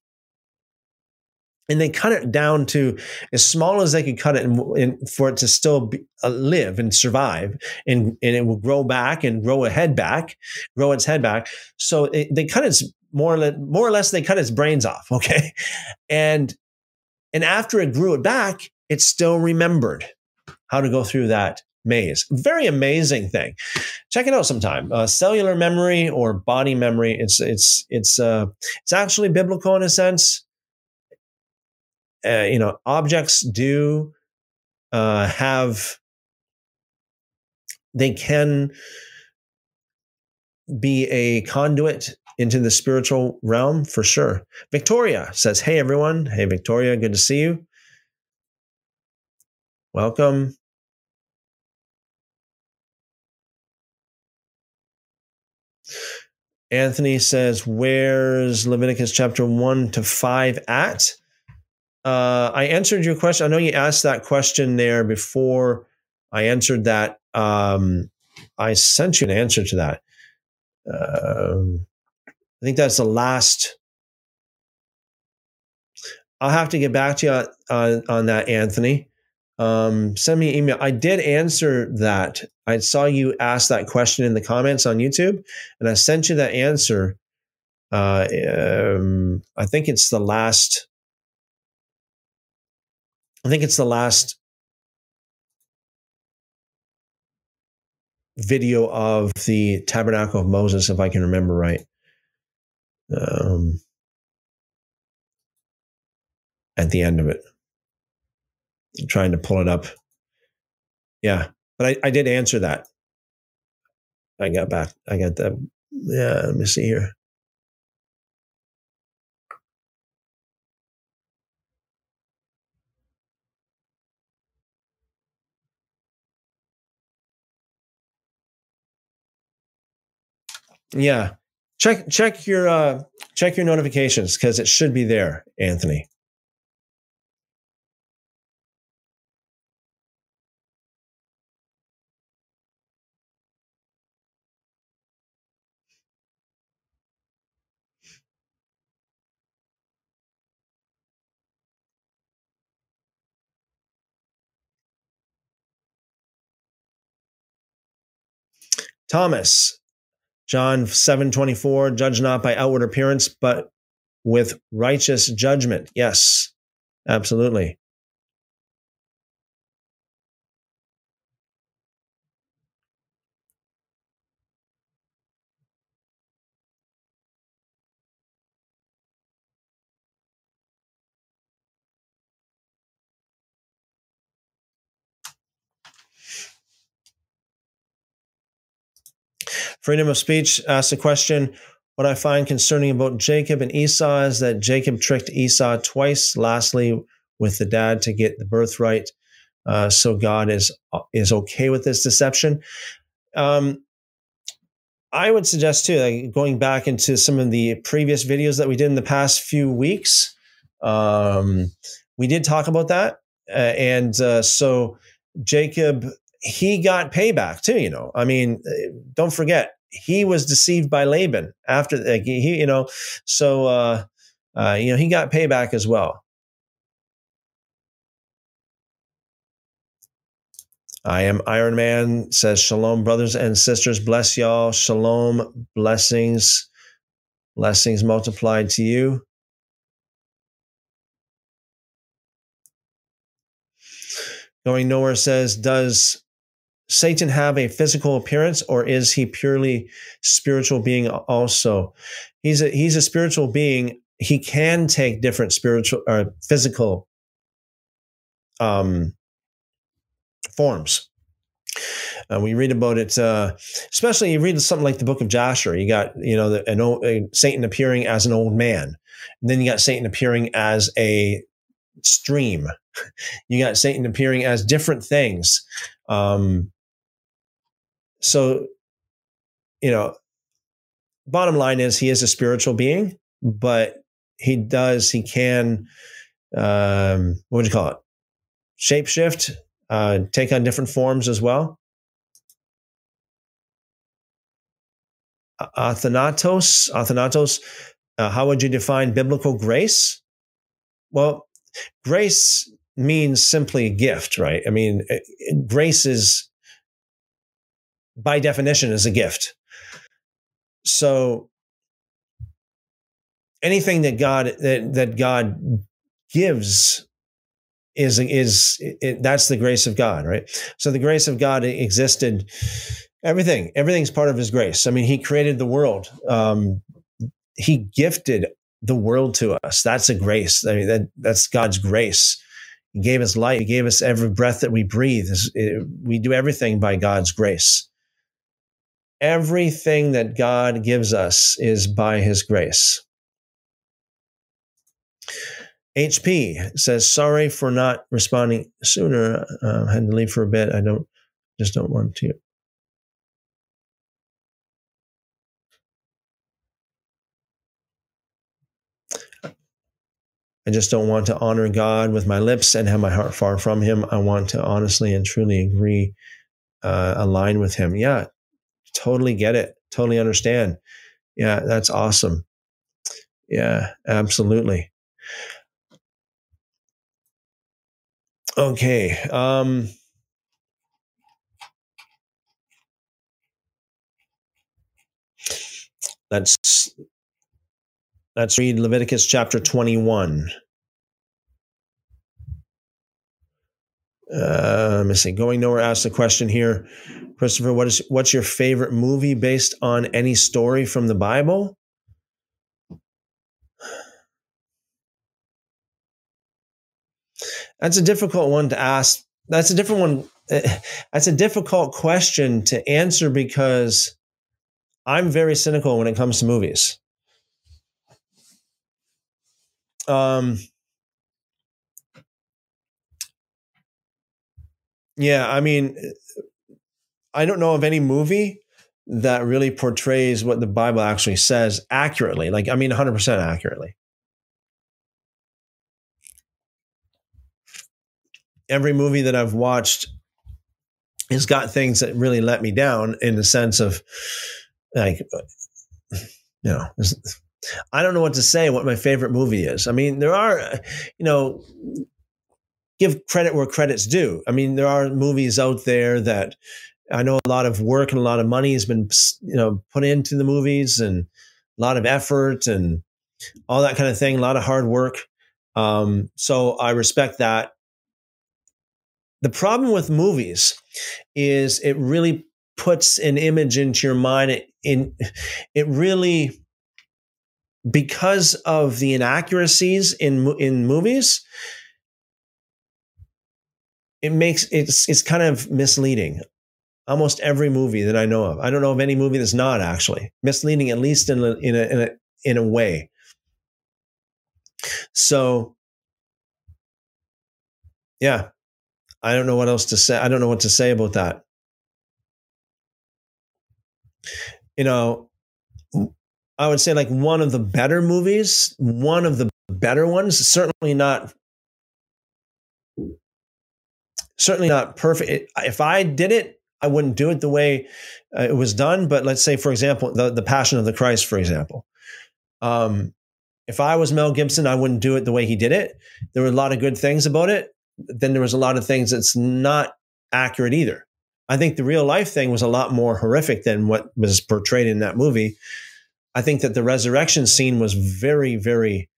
And they cut it down to as small as they could cut it, and, and for it to still be, uh, live and survive, and, and it will grow back and grow a head back, grow its head back. So it, they cut its more or less, more or less they cut its brains off. Okay, and and after it grew it back, it still remembered how to go through that maze. Very amazing thing. Check it out sometime. Uh, cellular memory or body memory. It's it's it's uh, it's actually biblical in a sense. Uh, you know, objects do uh, have, they can be a conduit into the spiritual realm for sure. Victoria says, hey, everyone. Hey, Victoria, good to see you. Welcome. Anthony says, where's Leviticus chapter one to five at? Uh, I answered your question. I know you asked that question there before I answered that. Um, I sent you an answer to that. Um, I think that's the last. I'll have to get back to you on, on, on that, Anthony. Um, send me an email. I did answer that. I saw you ask that question in the comments on YouTube, and I sent you that answer. Uh, um, I think it's the last... I think it's the last video of the Tabernacle of Moses, if I can remember right. Um, at the end of it. I'm trying to pull it up. Yeah, but I, I did answer that. I got back. I got that. Yeah, let me see here. Yeah, check check your uh, check your notifications, because it should be there, Anthony. Thomas. John seven twenty-four, judge not by outward appearance, but with righteous judgment. Yes, absolutely. Freedom of Speech asks a question, what I find concerning about Jacob and Esau is that Jacob tricked Esau twice, lastly with the dad to get the birthright. Uh, so God is is okay with this deception. Um, I would suggest too, like going back into some of the previous videos that we did in the past few weeks, um, we did talk about that. Uh, and uh, so Jacob, he got payback too, you know. I mean, don't forget, he was deceived by Laban after, like, he, you know, so, uh, uh, you know, he got payback as well. I am Iron Man says, shalom, brothers and sisters, bless y'all. Shalom, blessings, blessings multiplied to you. Going Nowhere says, does Satan have a physical appearance, or is he purely spiritual being also? He's a, he's a spiritual being. He can take different spiritual or physical um, forms. Uh, we read about it, uh, especially you read something like the Book of Joshua. You got, you know, the, an old, uh, Satan appearing as an old man. And then you got Satan appearing as a stream. You got Satan appearing as different things. Um, so, you know, bottom line is he is a spiritual being, but he does, he can, um, what would you call it? Shapeshift, uh, take on different forms as well. Athanatos, Athanatos, uh, how would you define biblical grace? Well, grace means simply a gift, right? I mean, grace is, by definition, is a gift. So anything that God that that God gives is is it, that's the grace of God, right? So the grace of God existed. Everything, everything's part of His grace. I mean, He created the world. Um, he gifted the world to us. That's a grace. I mean, that that's God's grace. He gave us life. He gave us every breath that we breathe. It, we do everything by God's grace. Everything that God gives us is by His grace. H P says, sorry for not responding sooner. Uh, had to leave for a bit. I don't, just don't want to. I just don't want to honor God with my lips and have my heart far from Him. I want to honestly and truly agree, uh, align with Him. Yeah, totally get it. Totally understand. Yeah, that's awesome. Yeah, absolutely. Okay. Um, let's, let's read Leviticus chapter twenty-one. Uh, let me see. Going Nowhere asks the question here, Christopher, what is, what's your favorite movie based on any story from the Bible? That's a difficult one to ask. That's a different one. That's a difficult question to answer because I'm very cynical when it comes to movies. Um. Yeah, I mean, I don't know of any movie that really portrays what the Bible actually says accurately. Like, I mean, one hundred percent accurately. Every movie that I've watched has got things that really let me down in the sense of, like, you know, I don't know what to say, what my favorite movie is. I mean, there are, you know, give credit where credit's due. I mean, there are movies out there that I know a lot of work and a lot of money has been, you know, put into the movies and a lot of effort and all that kind of thing, a lot of hard work. Um, so I respect that. The problem with movies is it really puts an image into your mind. It, in, it really, because of the inaccuracies in in movies, it makes it's it's kind of misleading. Almost every movie that I know of, I don't know of any movie that's not actually misleading, at least in a, in a in a in a way. So, yeah. I don't know what else to say. I don't know what to say about that. You know, I would say like one of the better movies, one of the better ones, certainly not, certainly not perfect. If I did it, I wouldn't do it the way it was done. But let's say, for example, the, the Passion of the Christ, for example, um, if I was Mel Gibson, I wouldn't do it the way he did it. There were a lot of good things about it. Then there was a lot of things that's not accurate either. I think the real life thing was a lot more horrific than what was portrayed in that movie. I think that the resurrection scene was very, very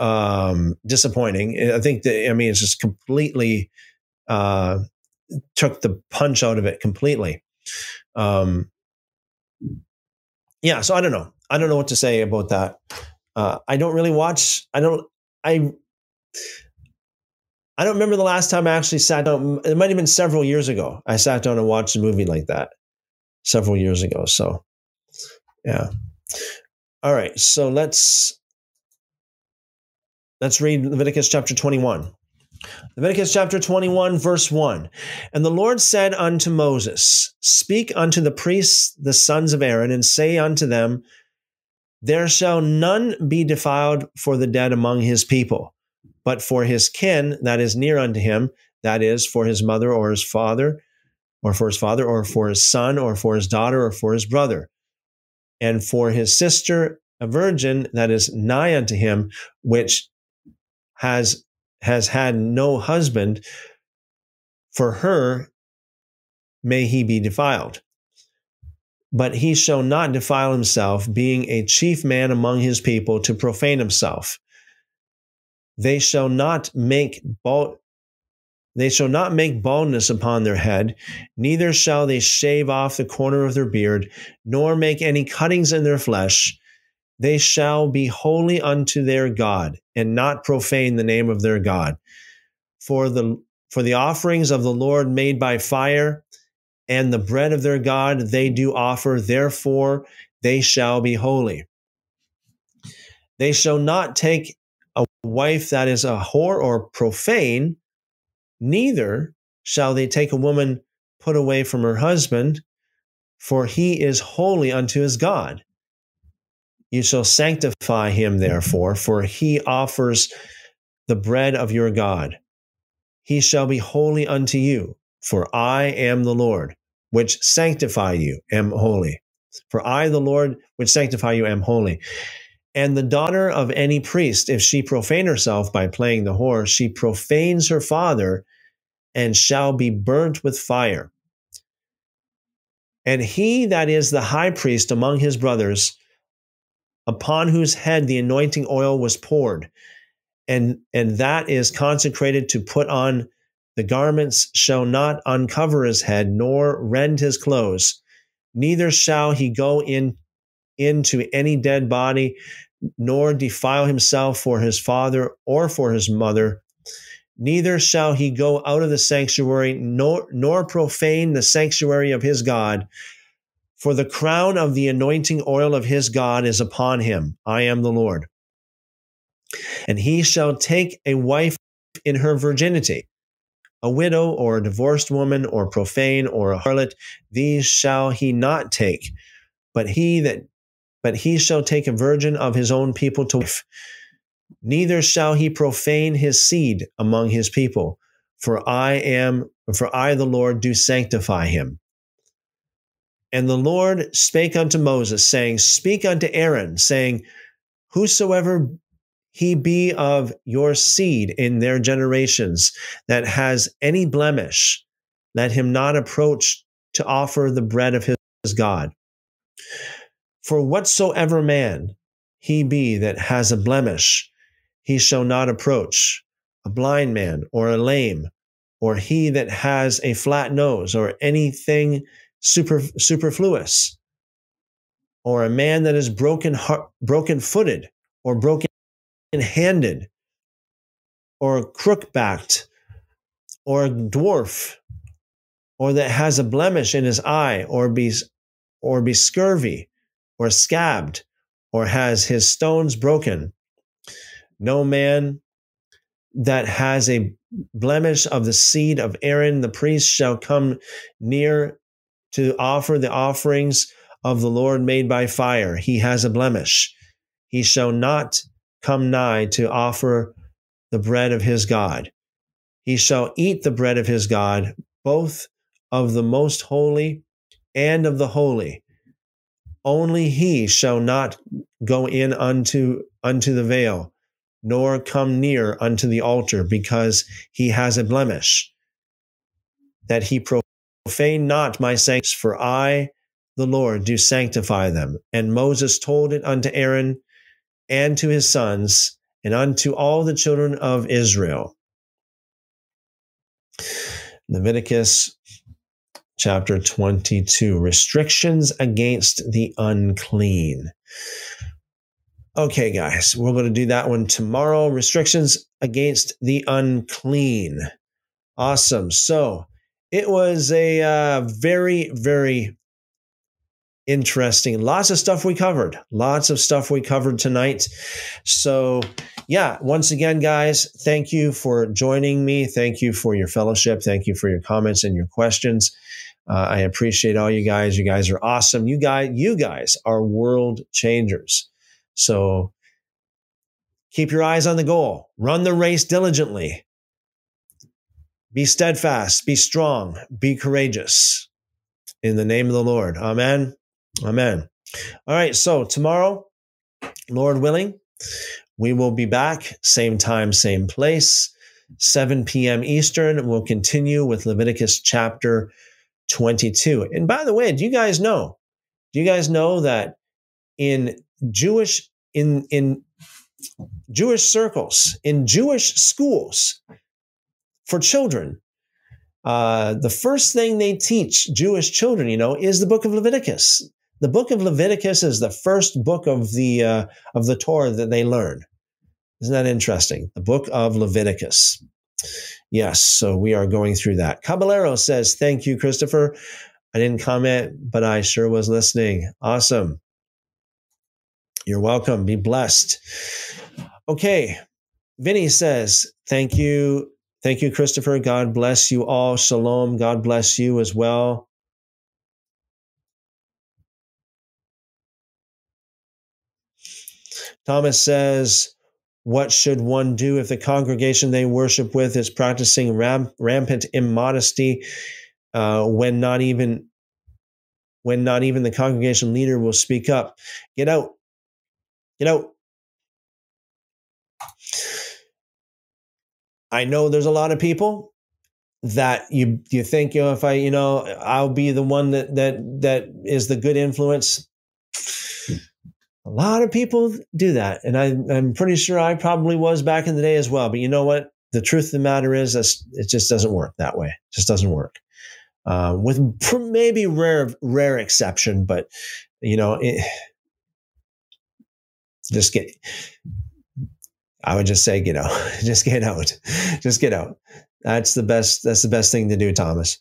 um, disappointing. I think that, I mean, it's just completely uh, took the punch out of it completely. Um, yeah. So I don't know. I don't know what to say about that. Uh, I don't really watch. I don't, I, I don't remember the last time I actually sat down. It might have been several years ago. I sat down and watched a movie like that several years ago. So, yeah. All right. So let's let's read Leviticus chapter twenty-one. Leviticus chapter twenty-one, verse one. And the Lord said unto Moses, speak unto the priests, the sons of Aaron, and say unto them, there shall none be defiled for the dead among his people, but for his kin that is near unto him, that is, for his mother or his father, or for his father, or for his son, or for his daughter, or for his brother, and for his sister, a virgin that is nigh unto him, which has has had no husband, for her may he be defiled. But he shall not defile himself, being a chief man among his people, to profane himself. They shall not make bald, they shall not make baldness upon their head, neither shall they shave off the corner of their beard, nor make any cuttings in their flesh. They shall be holy unto their God, and not profane the name of their God. For the for the offerings of the Lord made by fire, and the bread of their God they do offer, therefore they shall be holy. They shall not take a wife that is a whore or profane, neither shall they take a woman put away from her husband, for he is holy unto his God. You shall sanctify him, therefore, for he offers the bread of your God. He shall be holy unto you. For I am the Lord, which sanctify you, am holy. For I, the Lord, which sanctify you, am holy. And the daughter of any priest, if she profane herself by playing the whore, she profanes her father and shall be burnt with fire. And he that is the high priest among his brothers, upon whose head the anointing oil was poured, and, and that is consecrated to put on the garments, shall not uncover his head, nor rend his clothes. Neither shall he go in into any dead body, nor defile himself for his father or for his mother. Neither shall he go out of the sanctuary, nor, nor profane the sanctuary of his God. For the crown of the anointing oil of his God is upon him. I am the Lord. And he shall take a wife in her virginity, a widow or a divorced woman or profane or a harlot, these shall he not take. But he that, but he shall take a virgin of his own people to wife. Neither shall he profane his seed among his people, for I am, for I the Lord do sanctify him. And the Lord spake unto Moses, saying, Speak unto Aaron, saying, Whosoever he be of your seed in their generations that has any blemish, let him not approach to offer the bread of his God. For whatsoever man he be that has a blemish, he shall not approach, a blind man or a lame, or he that has a flat nose or anything super, superfluous, or a man that is broken heart, broken-footed or broken handed or crook-backed or a dwarf, or that has a blemish in his eye, or be or be scurvy or scabbed, or has his stones broken. No man that has a blemish of the seed of Aaron the priest shall come near to offer the offerings of the Lord made by fire. He has a blemish. He shall not come nigh to offer the bread of his God. He shall eat the bread of his God, both of the most holy and of the holy. Only he shall not go in unto, unto the veil, nor come near unto the altar, because he has a blemish, that he profane not my sanctuary, for I, the Lord, do sanctify them. And Moses told it unto Aaron, and to his sons, and unto all the children of Israel. Leviticus chapter twenty-two, restrictions against the unclean. Okay, guys, we're going to do that one tomorrow. Restrictions against the unclean. Awesome. So it was a uh, very, very interesting. Lots of stuff we covered. Lots of stuff we covered tonight. So yeah, once again, guys, thank you for joining me. Thank you for your fellowship. Thank you for your comments and your questions. Uh, I appreciate all you guys. You guys are awesome. You guys, you guys are world changers. So keep your eyes on the goal. Run the race diligently. Be steadfast. Be strong. Be courageous. In the name of the Lord. Amen. Amen. All right. So tomorrow, Lord willing, we will be back. Same time, same place. seven p.m. Eastern. We'll continue with Leviticus chapter twenty-two. And by the way, do you guys know, do you guys know that in Jewish, in, in Jewish circles, in Jewish schools for children, uh, the first thing they teach Jewish children, you know, is the book of Leviticus. The book of Leviticus is the first book of the, uh, of the Torah that they learn. Isn't that interesting? The book of Leviticus. Yes, so we are going through that. Caballero says, thank you, Christopher. I didn't comment, but I sure was listening. Awesome. You're welcome. Be blessed. Okay. Vinny says, thank you. Thank you, Christopher. God bless you all. Shalom. God bless you as well. Thomas says, what should one do if the congregation they worship with is practicing ramp, rampant immodesty uh, when not even when not even the congregation leader will speak up? Get out. Get out. I know there's a lot of people that you you think, you know, if I, you know, I'll be the one that that that is the good influence. A lot of people do that, and I, I'm pretty sure I probably was back in the day as well. But you know what? The truth of the matter is it just doesn't work that way. It just doesn't work. Uh, with maybe rare rare exception, but, you know, it, just get, I would just say, get out. Just get out. Just get out. That's the best, that's the best thing to do, Thomas.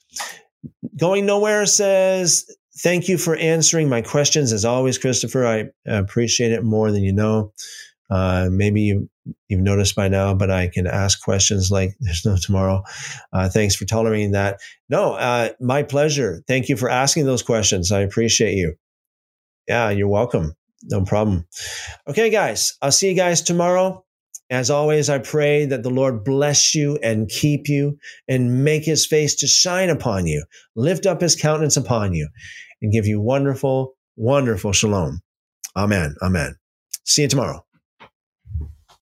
Going Nowhere says, thank you for answering my questions. As always, Christopher, I appreciate it more than you know. Uh, maybe you, you've noticed by now, but I can ask questions like there's no tomorrow. Uh, thanks for tolerating that. No, uh, my pleasure. Thank you for asking those questions. I appreciate you. Yeah, you're welcome. No problem. Okay, guys, I'll see you guys tomorrow. As always, I pray that the Lord bless you and keep you and make his face to shine upon you, lift up his countenance upon you, and give you wonderful, wonderful shalom. Amen. Amen. See you tomorrow.